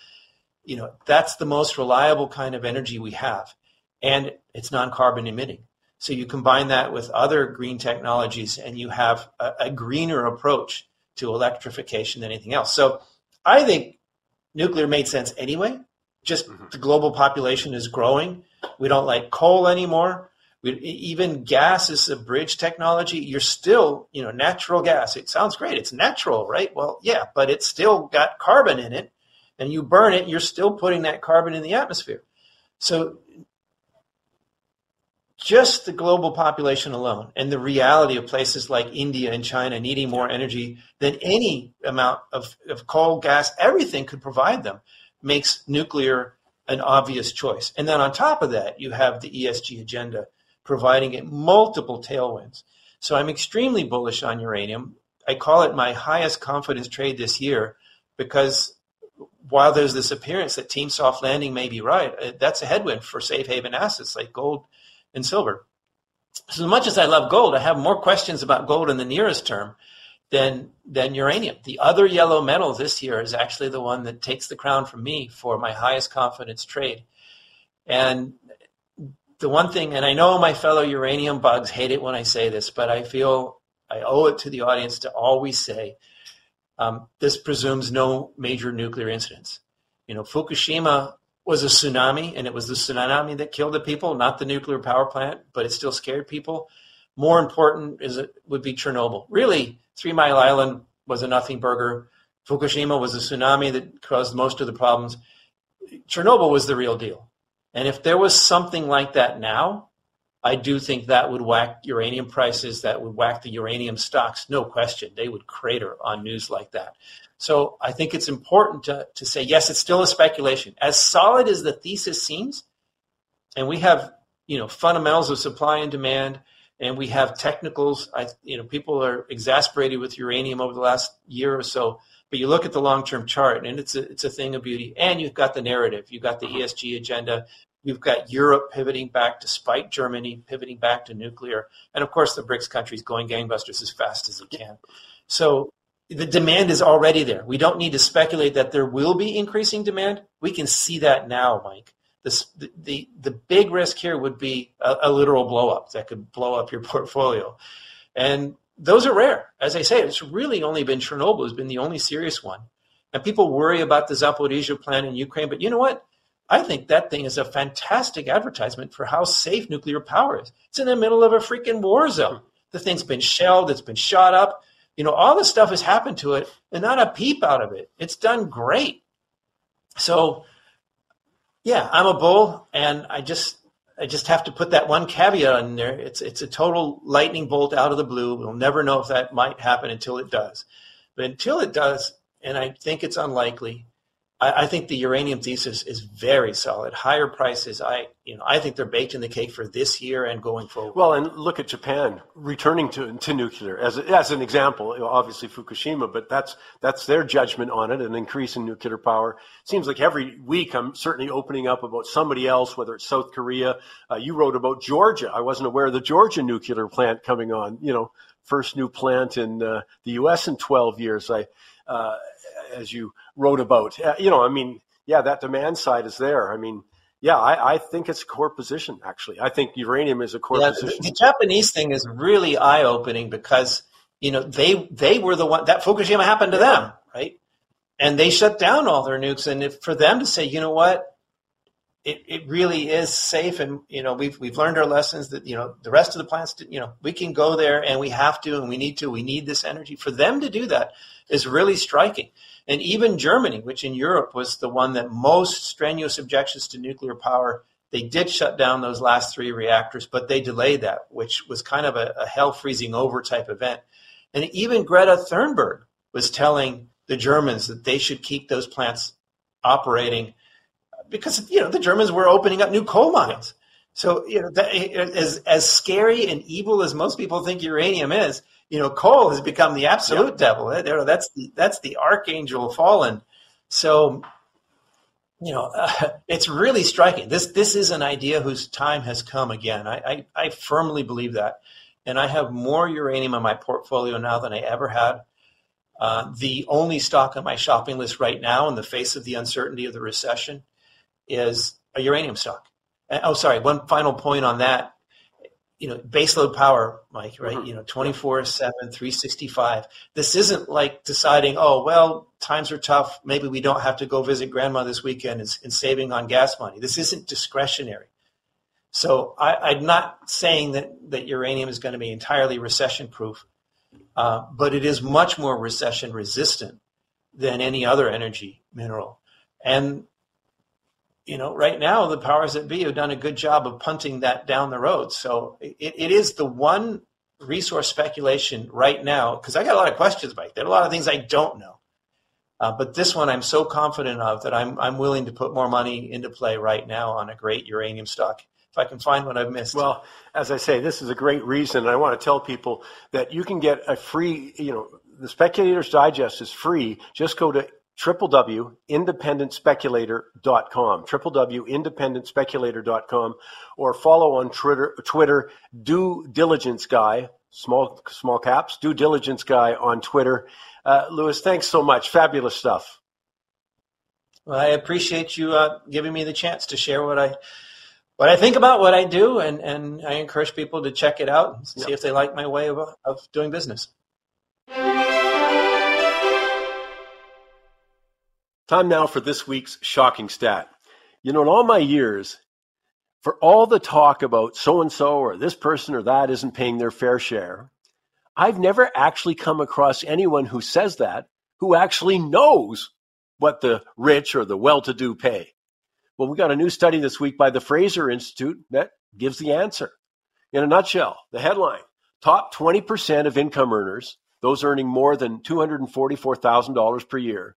you know, that's the most reliable kind of energy we have. And it's non-carbon emitting. So you combine that with other green technologies and you have a, a greener approach to electrification than anything else. So I think nuclear made sense anyway. Just mm-hmm. the global population is growing. We don't like coal anymore. Even gas is a bridge technology. You're still, you know, natural gas. It sounds great. It's natural, right? Well, yeah, but it's still got carbon in it. And you burn it, you're still putting that carbon in the atmosphere. So just the global population alone and the reality of places like India and China needing more energy than any amount of, of coal, gas, everything could provide them, makes nuclear an obvious choice. And then on top of that, you have the E S G agenda providing it multiple tailwinds. So I'm extremely bullish on uranium. I call it my highest confidence trade this year because while there's this appearance that team soft landing may be right, that's a headwind for safe haven assets like gold and silver. So as much as I love gold, I have more questions about gold in the nearest term than than uranium. The other yellow metal this year is actually the one that takes the crown from me for my highest confidence trade. And the one thing, and I know my fellow uranium bugs hate it when I say this, but I feel I owe it to the audience to always say, um, this presumes no major nuclear incidents. You know, Fukushima was a tsunami, and it was the tsunami that killed the people, not the nuclear power plant, but it still scared people. More important is it would be Chernobyl. Really, Three Mile Island was a nothing burger. Fukushima was a tsunami that caused most of the problems. Chernobyl was the real deal. And if there was something like that now, I do think that would whack uranium prices, that would whack the uranium stocks, no question. They would crater on news like that. So I think it's important to, to say, yes, it's still a speculation. As solid as the thesis seems, and we have, you know, fundamentals of supply and demand, and we have technicals. I, you know, people are exasperated with uranium over the last year or so. But you look at the long-term chart, and it's a, it's a thing of beauty. And you've got the narrative. You've got the E S G agenda. You've got Europe pivoting back, despite Germany pivoting back to nuclear. And, of course, the BRICS countries going gangbusters as fast as they can. So the demand is already there. We don't need to speculate that there will be increasing demand. We can see that now, Mike. The, the the big risk here would be a, a literal blow-up that could blow up your portfolio. And those are rare. As I say, it's really only been Chernobyl has been the only serious one. And people worry about the Zaporizhzhia plant in Ukraine, but you know what? I think that thing is a fantastic advertisement for how safe nuclear power is. It's in the middle of a freaking war zone. The thing's been shelled. It's been shot up. You know, all this stuff has happened to it, and not a peep out of it. It's done great. So... yeah, I'm a bull, and I just I just have to put that one caveat in there. It's it's a total lightning bolt out of the blue. We'll never know if that might happen until it does. But until it does, and I think it's unlikely, I, I think the uranium thesis is very solid. Higher prices, I you know I think they're baked in the cake for this year and going forward. Well, and look at Japan returning to to nuclear as a, as an example. Obviously Fukushima, but that's that's their judgment on it. An increase in nuclear power. Seems like every week I'm certainly opening up about somebody else, whether it's South Korea. Uh, you wrote about Georgia. I wasn't aware of the Georgia nuclear plant coming on. You know, first new plant in uh, the U S in twelve years. I uh, as you wrote about. Uh, you know, I mean, yeah, that demand side is there. I mean. Yeah, I, I think it's a core position, actually. I think uranium is a core yeah, position. The, the Japanese thing is really eye-opening because, you know, they they were the one – that Fukushima happened to them, right? And they shut down all their nukes. And if, for them to say, you know what, it, it really is safe and, you know, we've we've learned our lessons that, you know, the rest of the plants, you know, we can go there and we have to and we need to. We need this energy. For them to do that is really striking. And even Germany, which in Europe was the one that most strenuous objections to nuclear power, they did shut down those last three reactors, but they delayed that, which was kind of a, a hell freezing over type event. And even Greta Thunberg was telling the Germans that they should keep those plants operating because, you know, the Germans were opening up new coal mines. So, you know, that, as, as scary and evil as most people think uranium is, you know, coal has become the absolute yep. devil. That's the, that's the archangel fallen. So, you know, uh, it's really striking. This this is an idea whose time has come again. I, I, I firmly believe that. And I have more uranium in my portfolio now than I ever had. Uh, the only stock on my shopping list right now in the face of the uncertainty of the recession is a uranium stock. Uh, oh, sorry, one final point on that. You know, baseload power, Mike, right? Mm-hmm. You know, twenty-four seven, three sixty-five. This isn't like deciding, oh, well, times are tough. Maybe we don't have to go visit grandma this weekend and, and saving on gas money. This isn't discretionary. So I, I'm not saying that, that uranium is going to be entirely recession-proof, uh, but it is much more recession-resistant than any other energy mineral. And you know, right now the powers that be have done a good job of punting that down the road. So it, it is the one resource speculation right now, because I got a lot of questions, Mike. There are a lot of things I don't know. Uh, but this one I'm so confident of that I'm I'm willing to put more money into play right now on a great uranium stock, if I can find what I've missed. Well, as I say, this is a great reason. And I want to tell people that you can get a free, you know, the Speculator's Digest is free. Just go to w w w dot independent speculator dot com, w w w dot independent speculator dot com, or follow on Twitter, Twitter Due Diligence Guy, small small caps, Due Diligence Guy on Twitter. Uh, Louis, thanks so much. Fabulous stuff. Well, I appreciate you uh, giving me the chance to share what I what I think about what I do, and, and I encourage people to check it out and see yep. if they like my way of, of doing business. Time now for this week's shocking stat. You know, in all my years, for all the talk about so-and-so or this person or that isn't paying their fair share, I've never actually come across anyone who says that, who actually knows what the rich or the well-to-do pay. Well, we got a new study this week by the Fraser Institute that gives the answer. In a nutshell, the headline, top twenty percent of income earners, those earning more than two hundred forty-four thousand dollars per year,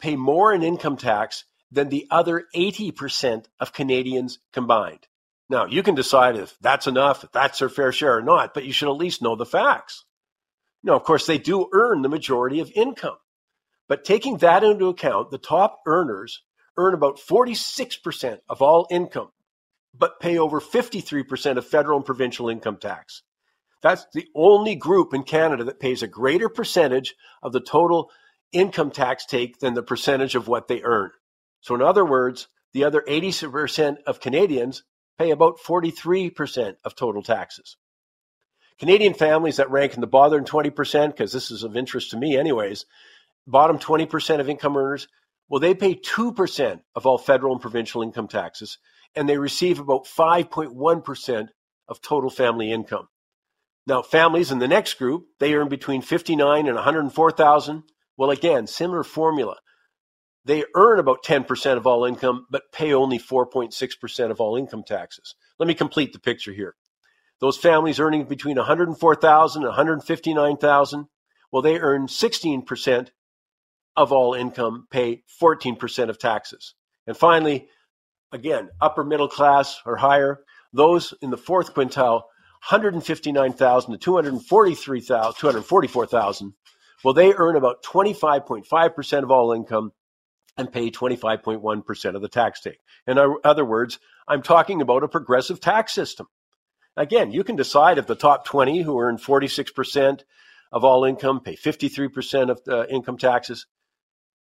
pay more in income tax than the other eighty percent of Canadians combined. Now, you can decide if that's enough, if that's their fair share or not, but you should at least know the facts. Now, of course, they do earn the majority of income. But taking that into account, the top earners earn about forty-six percent of all income, but pay over fifty-three percent of federal and provincial income tax. That's the only group in Canada that pays a greater percentage of the total income tax take than the percentage of what they earn. So in other words, the other eighty percent of Canadians pay about forty-three percent of total taxes. Canadian families that rank in the bottom twenty percent, because this is of interest to me anyways, bottom twenty percent of income earners, well, they pay two percent of all federal and provincial income taxes, and they receive about five point one percent of total family income. Now, families in the next group, they earn between fifty-nine thousand dollars and one hundred four thousand dollars. Well, again, similar formula. They earn about ten percent of all income, but pay only four point six percent of all income taxes. Let me complete the picture here. Those families earning between one hundred four thousand dollars and one hundred fifty-nine thousand dollars, well, they earn sixteen percent of all income, pay fourteen percent of taxes. And finally, again, upper middle class or higher, those in the fourth quintile, one hundred fifty-nine thousand dollars to two hundred forty-three thousand dollars, two hundred forty-four thousand dollars, well, they earn about twenty-five point five percent of all income and pay twenty-five point one percent of the tax take. In other words, I'm talking about a progressive tax system. Again, you can decide if the top twenty who earn forty-six percent of all income pay fifty-three percent of the income taxes,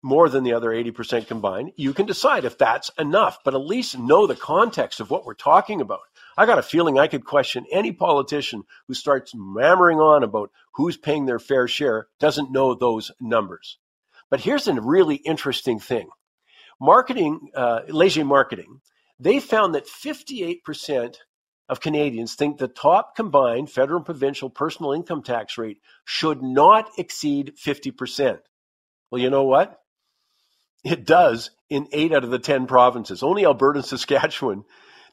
more than the other eighty percent combined. You can decide if that's enough, but at least know the context of what we're talking about. I got a feeling I could question any politician who starts mammering on about who's paying their fair share doesn't know those numbers. But here's a really interesting thing. Marketing, uh, Léger Marketing, they found that fifty-eight percent of Canadians think the top combined federal and provincial personal income tax rate should not exceed fifty percent. Well, you know what? It does in eight out of the ten provinces. Only Alberta and Saskatchewan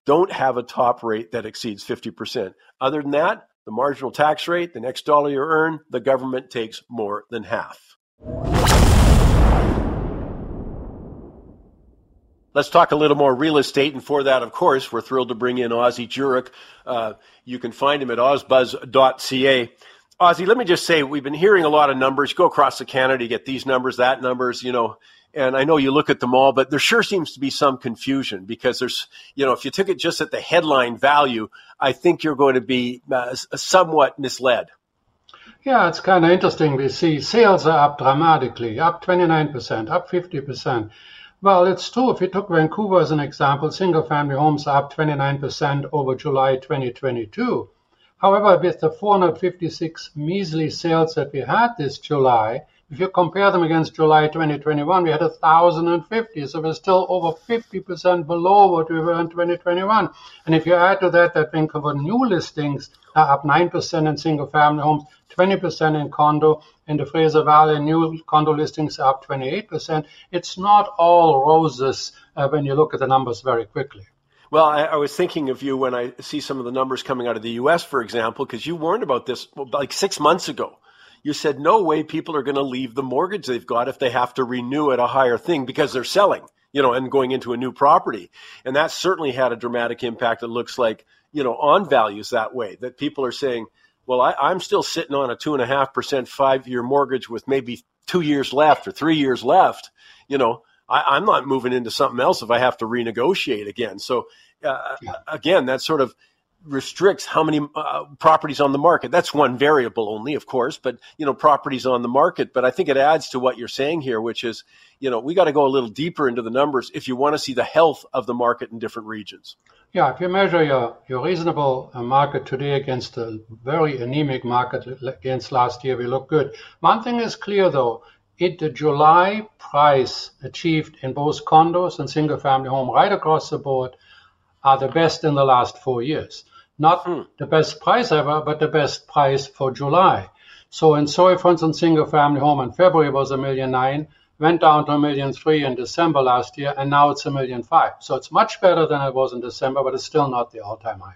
don't have a top rate that exceeds fifty percent. Other than that, the marginal tax rate, the next dollar you earn, the government takes more than half. Let's talk a little more real estate. And for that, of course, we're thrilled to bring in Ozzy Jurek. Uh, you can find him at oz buzz dot c a. Ozzy, let me just say, we've been hearing a lot of numbers. Go across to Canada, you get these numbers, that numbers, you know. And I know you look at them all, but there sure seems to be some confusion because there's, you know, if you took it just at the headline value, I think you're going to be uh, somewhat misled. Yeah, it's kind of interesting. We see sales are up dramatically, up twenty-nine percent, up fifty percent. Well, it's true. If you took Vancouver as an example, single-family homes are up twenty-nine percent over July twenty twenty-two. However, with the four hundred fifty-six measly sales that we had this July, if you compare them against July twenty twenty-one, we had one thousand fifty, so we're still over fifty percent below what we were in twenty twenty-one. And if you add to that that Vancouver new listings are up nine percent in single-family homes, twenty percent in condo, and the Fraser Valley new condo listings are up twenty-eight percent, it's not all roses uh, when you look at the numbers very quickly. Well, I, I was thinking of you when I see some of the numbers coming out of the U S, for example, because you warned about this like six months ago. You said, no way people are going to leave the mortgage they've got if they have to renew at a higher thing because they're selling, you know, and going into a new property. And that certainly had a dramatic impact, it looks like, you know, on values that way, that people are saying, well, I, I'm still sitting on a two and a half percent five-year mortgage with maybe two years left or three years left. You know, I, I'm not moving into something else if I have to renegotiate again. So, uh, yeah. again, that sort of restricts how many uh, properties on the market. That's one variable only, of course, but, you know, properties on the market. But I think it adds to what you're saying here, which is, you know, we got to go a little deeper into the numbers if you want to see the health of the market in different regions. Yeah, if you measure your, your reasonable market today against a very anemic market against last year, we look good. One thing is clear, though. It, the July price achieved in both condos and single-family home right across the board are the best in the last four years. Not mm. the best price ever, but the best price for July. So in soy, for instance, single-family home in February was a million nine, went down to a million three in December last year, and now it's a million five. So it's much better than it was in December, but it's still not the all-time high.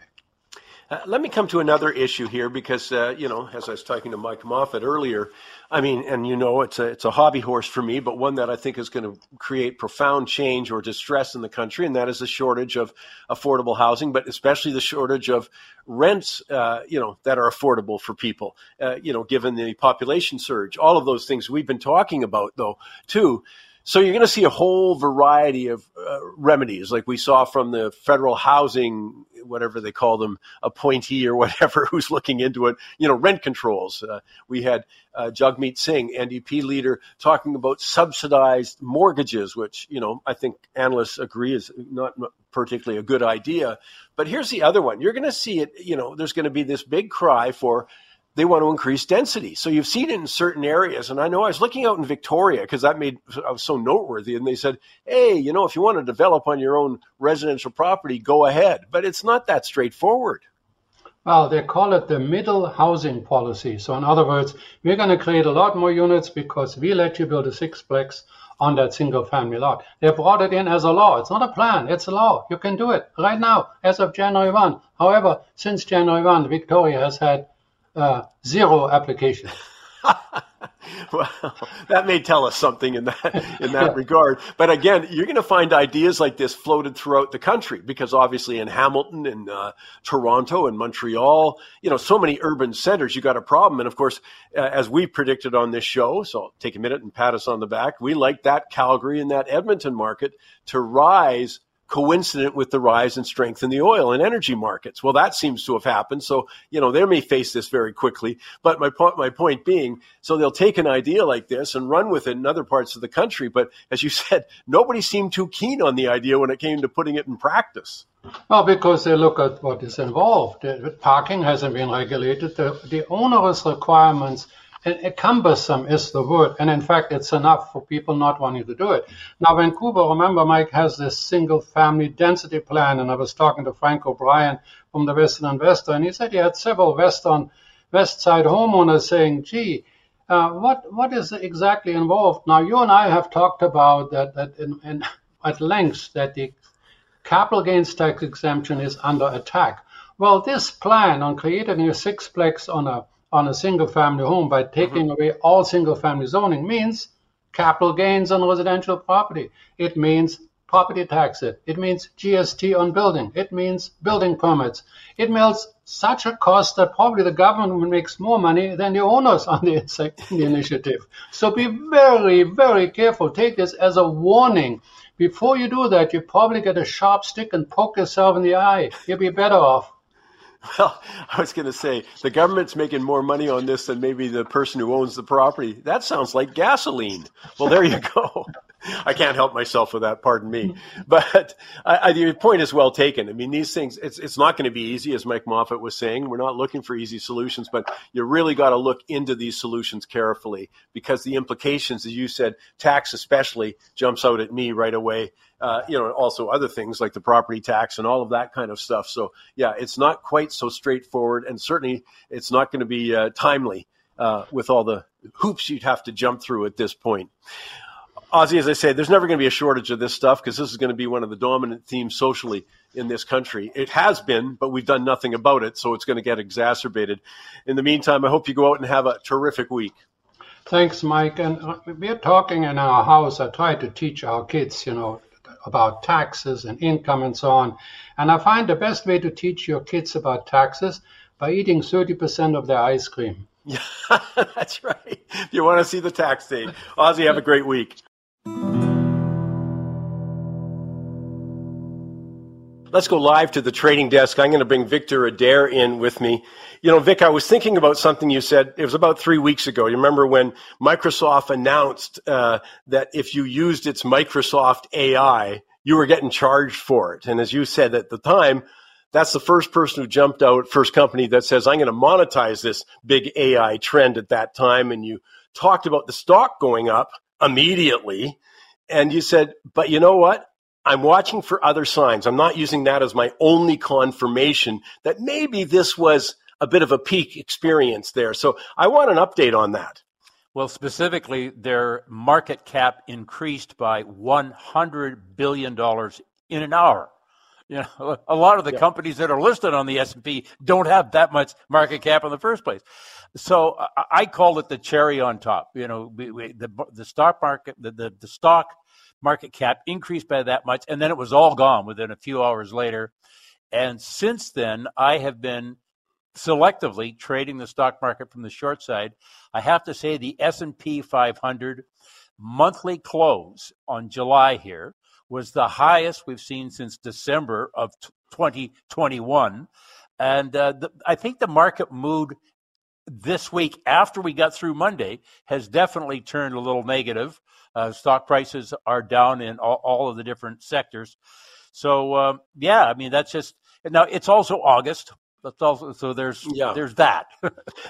Uh, let me come to another issue here because, uh, you know, as I was talking to Mike Moffatt earlier, I mean, and you know, it's a, it's a hobby horse for me, but one that I think is going to create profound change or distress in the country, and that is the shortage of affordable housing, but especially the shortage of rents, uh, you know, that are affordable for people, uh, you know, given the population surge. All of those things we've been talking about, though, too. So you're going to see a whole variety of uh, remedies, like we saw from the federal housing, whatever they call them, appointee or whatever, who's looking into it, you know, rent controls. Uh, we had uh, Jagmeet Singh, N D P leader, talking about subsidized mortgages, which, you know, I think analysts agree is not particularly a good idea. But here's the other one. You're going to see it, you know, there's going to be this big cry for they want to increase density. So you've seen it in certain areas. And I know I was looking out in Victoria because that made, I was so noteworthy. And they said, hey, you know, if you want to develop on your own residential property, go ahead. But it's not that straightforward. Well, they call it the middle housing policy. So in other words, we're going to create a lot more units because we let you build a sixplex on that single family lot. They brought it in as a law. It's not a plan. It's a law. You can do it right now as of January first. However, since January first, Victoria has had Uh, zero application. Well, that may tell us something in that in that regard. But again, you're going to find ideas like this floated throughout the country because obviously in Hamilton and uh, Toronto and Montreal, you know, so many urban centers, you got a problem. And of course, uh, as we predicted on this show, so I'll take a minute and pat us on the back. We like that Calgary and that Edmonton market to rise coincident with the rise and strength in the oil and energy markets. Well, that seems to have happened. So, you know, they may face this very quickly. But my, po- my point being, so they'll take an idea like this and run with it in other parts of the country. But as you said, nobody seemed too keen on the idea when it came to putting it in practice. Well, because they look at what is involved. Parking hasn't been regulated. The, the onerous requirements, and cumbersome is the word. And in fact, it's enough for people not wanting to do it. Now, Vancouver, remember, Mike, has this single family density plan. And I was talking to Frank O'Brien from the Western Investor, and he said he had several Western West Side homeowners saying, gee, uh, what what is exactly involved? Now, you and I have talked about that, that in, in, at length, that the capital gains tax exemption is under attack. Well, this plan on creating a sixplex on a on a single-family home by taking mm-hmm. away all single-family zoning means capital gains on residential property. It means property tax. It It means G S T on building. It means building permits. It means such a cost that probably the government makes more money than the owners on the, the initiative. So be very, very careful. Take this as a warning. Before you do that, you probably get a sharp stick and poke yourself in the eye. You'll be better off. Well, I was going to say, the government's making more money on this than maybe the person who owns the property. That sounds like gasoline. Well, there you go. I can't help myself with that, pardon me. But I, I, your point is well taken. I mean, these things, it's, it's not going to be easy, as Mike Moffatt was saying. We're not looking for easy solutions, but you really got to look into these solutions carefully because the implications, as you said, tax especially jumps out at me right away. Uh, you know, also other things like the property tax and all of that kind of stuff. So, yeah, it's not quite so straightforward, and certainly it's not going to be uh, timely uh, with all the hoops you'd have to jump through at this point. Ozzy, as I say, there's never going to be a shortage of this stuff because this is going to be one of the dominant themes socially in this country. It has been, but we've done nothing about it, so it's going to get exacerbated. In the meantime, I hope you go out and have a terrific week. Thanks, Mike. And we're talking in our house. I try to teach our kids, you know, about taxes and income and so on. And I find the best way to teach your kids about taxes by eating thirty percent of their ice cream. Yeah, that's right. If you want to see the tax date. Ozzy, have a great week. Let's go live to the trading desk. I'm going to bring Victor Adair in with me. You know, Vic, I was thinking about something you said. It was about three weeks ago. You remember when Microsoft announced uh, that if you used its Microsoft A I, you were getting charged for it. And as you said at the time, that's the first person who jumped out, first company that says, I'm going to monetize this big A I trend at that time. And you talked about the stock going up immediately. And you said, but you know what? I'm watching for other signs. I'm not using that as my only confirmation that maybe this was a bit of a peak experience there. So I want an update on that. Well, specifically, their market cap increased by one hundred billion dollars in an hour. You know, a lot of the yeah. companies that are listed on the S and P don't have that much market cap in the first place. So I call it the cherry on top. You know, we, we, the, the stock market, the, the, the stock market cap increased by that much, and then it was all gone within a few hours later. And since then, I have been selectively trading the stock market from the short side. I have to say the S and P five hundred monthly close on July here was the highest we've seen since December of twenty twenty-one. And uh, the, I think the market mood this week after we got through Monday has definitely turned a little negative. Uh, stock prices are down in all, all of the different sectors. So, um, yeah, I mean, that's just – now, it's also August. That's also, so there's yeah. there's that.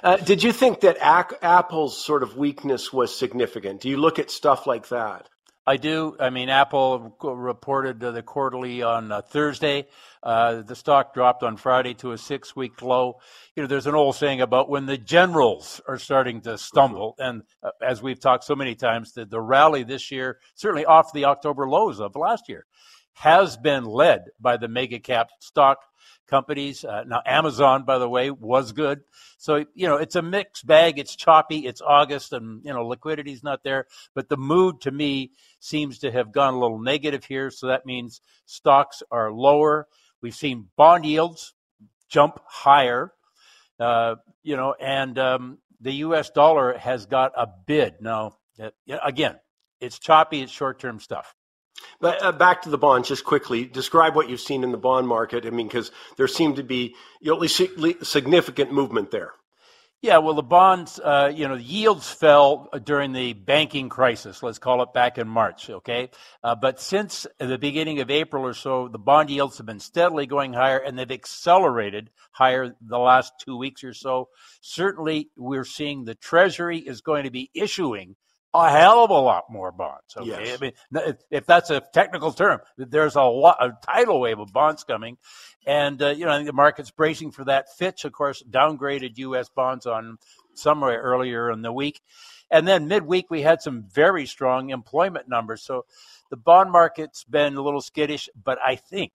uh, did you think that ac- Apple's sort of weakness was significant? Do you look at stuff like that? I do. I mean, Apple reported the quarterly on uh, Thursday. Uh, the stock dropped on Friday to a six-week low. You know, there's an old saying about when the generals are starting to stumble. And uh, as we've talked so many times, the, the rally this year, certainly off the October lows of last year, has been led by the mega-cap stock companies. Uh, now, Amazon, by the way, was good. So, you know, it's a mixed bag. It's choppy. It's August, and, you know, liquidity's not there. But the mood, to me, seems to have gone a little negative here. So that means stocks are lower. We've seen bond yields jump higher, uh, you know, and um, the U S dollar has got a bid. Now, again, it's choppy. It's short-term stuff. But uh, back to the bonds, just quickly, describe what you've seen in the bond market. I mean, because there seemed to be, you know, at least significant movement there. Yeah, well, the bonds, uh, you know, yields fell during the banking crisis, let's call it, back in March, okay? Uh, but since the beginning of April or so, the bond yields have been steadily going higher, and they've accelerated higher the last two weeks or so. Certainly, we're seeing the Treasury is going to be issuing a hell of a lot more bonds. Okay, yes. I mean, if that's a technical term, there's a lot, a tidal wave of bonds coming, and uh, you know, I think the market's bracing for that. Fitch, of course, downgraded U S bonds on somewhere earlier in the week, and then midweek we had some very strong employment numbers. So the bond market's been a little skittish, but I think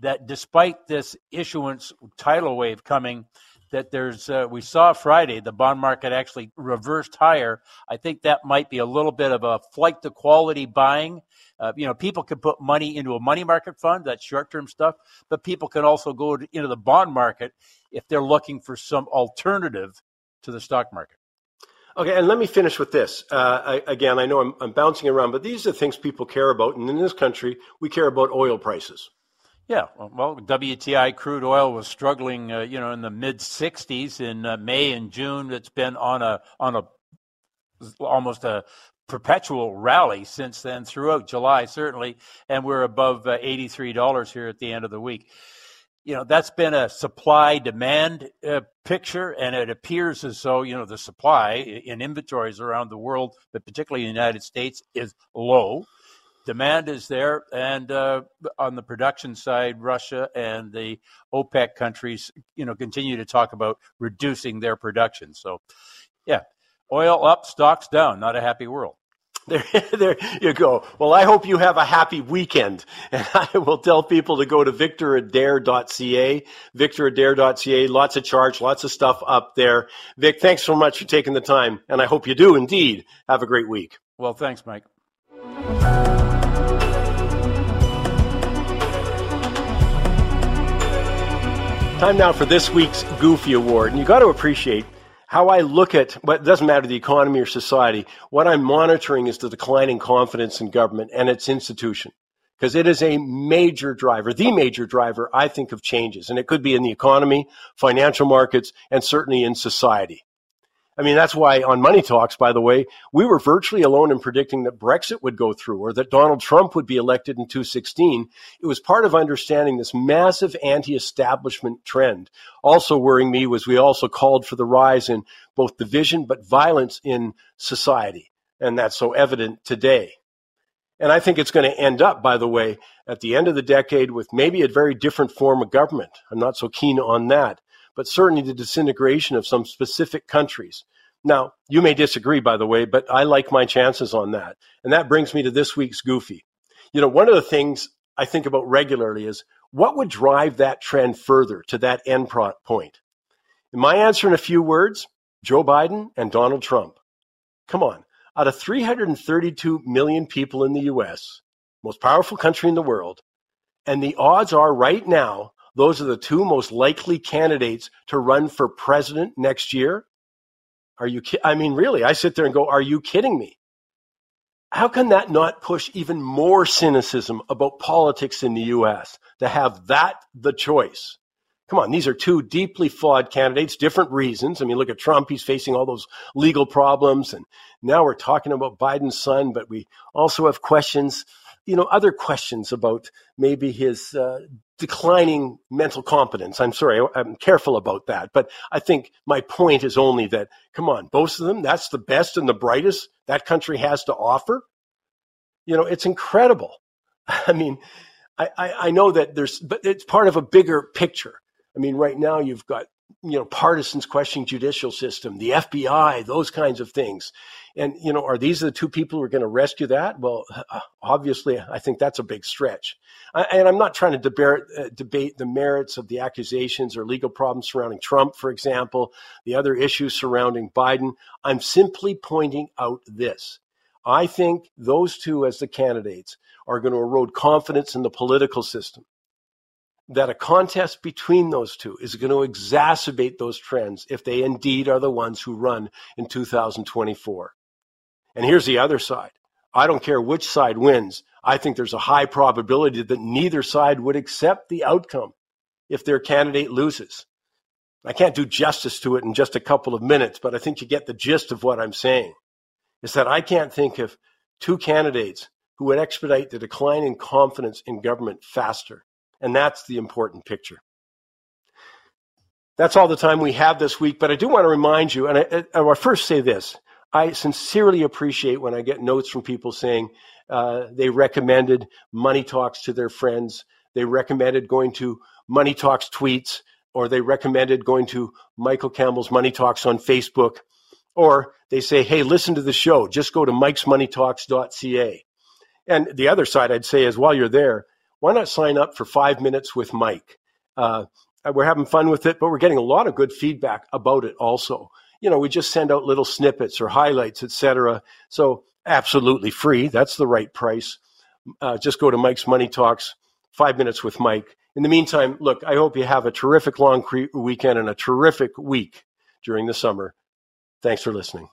that despite this issuance tidal wave coming, that there's, uh, we saw Friday, the bond market actually reversed higher. I think that might be a little bit of a flight to quality buying. Uh, you know, people can put money into a money market fund, that's short-term stuff, but people can also go to, into the bond market if they're looking for some alternative to the stock market. Okay, and let me finish with this. Uh, I, again, I know I'm, I'm bouncing around, but these are things people care about, and in this country, we care about oil prices. Yeah, well, W T I crude oil was struggling, uh, you know, in the mid sixties in uh, May and June. It's been on a on a almost a perpetual rally since then throughout July, certainly, and we're above uh, eighty-three dollars here at the end of the week. You know, that's been a supply demand uh, picture, and it appears as though, you know, the supply in inventories around the world, but particularly in the United States, is low. Demand is there, and uh, on the production side, Russia and the OPEC countries, you know, continue to talk about reducing their production. So, yeah, oil up, stocks down, not a happy world. There, there you go. Well, I hope you have a happy weekend. And I will tell people to go to victor adair dot c a, victor adair dot c a, lots of charts, lots of stuff up there. Vic, thanks so much for taking the time. And I hope you do indeed have a great week. Well, thanks, Mike. Time now for this week's Goofy Award. And you got to appreciate how I look at what doesn't matter, the economy or society. What I'm monitoring is the declining confidence in government and its institution, because it is a major driver, the major driver, I think, of changes. And it could be in the economy, financial markets, and certainly in society. I mean, that's why on Money Talks, by the way, we were virtually alone in predicting that Brexit would go through or that Donald Trump would be elected in two thousand sixteen. It was part of understanding this massive anti-establishment trend. Also worrying me was we also called for the rise in both division but violence in society. And that's so evident today. And I think it's going to end up, by the way, at the end of the decade with maybe a very different form of government. I'm not so keen on that. But certainly the disintegration of some specific countries. Now, you may disagree, by the way, but I like my chances on that. And that brings me to this week's Goofy. You know, one of the things I think about regularly is what would drive that trend further to that end point? And my answer in a few words, Joe Biden and Donald Trump. Come on, out of three hundred thirty-two million people in the U S, most powerful country in the world, and the odds are right now, those are the two most likely candidates to run for president next year. Are you ki- I mean, really, I sit there and go, are you kidding me? How can that not push even more cynicism about politics in the U S to have that the choice? Come on, these are two deeply flawed candidates, different reasons. I mean, look at Trump. He's facing all those legal problems. And now we're talking about Biden's son, but we also have questions, you know, other questions about maybe his uh, declining mental competence. I'm sorry, I'm careful about that. But I think my point is only that, come on, both of them, that's the best and the brightest that country has to offer. You know, it's incredible. I mean, I, I, I know that there's, but it's part of a bigger picture. I mean, right now you've got, you know, partisans questioning judicial system, the F B I, those kinds of things. And, you know, are these the two people who are going to rescue that? Well, obviously, I think that's a big stretch. I, and I'm not trying to debar- uh, debate the merits of the accusations or legal problems surrounding Trump, for example, the other issues surrounding Biden. I'm simply pointing out this. I think those two as the candidates are going to erode confidence in the political system. That a contest between those two is going to exacerbate those trends if they indeed are the ones who run in two thousand twenty-four. And here's the other side. I don't care which side wins. I think there's a high probability that neither side would accept the outcome if their candidate loses. I can't do justice to it in just a couple of minutes, but I think you get the gist of what I'm saying. Is that I can't think of two candidates who would expedite the decline in confidence in government faster. And that's the important picture. That's all the time we have this week. But I do want to remind you, and I, I, I first say this, I sincerely appreciate when I get notes from people saying uh, they recommended Money Talks to their friends. They recommended going to Money Talks tweets, or they recommended going to Michael Campbell's Money Talks on Facebook, or they say, hey, listen to the show. Just go to mikes money talks dot c a. And the other side I'd say is while you're there, why not sign up for Five Minutes with Mike? Uh, we're having fun with it, but we're getting a lot of good feedback about it also. You know, we just send out little snippets or highlights, et cetera. So absolutely free. That's the right price. Uh, just go to Mike's Money Talks, Five Minutes with Mike. In the meantime, look, I hope you have a terrific long cre- weekend and a terrific week during the summer. Thanks for listening.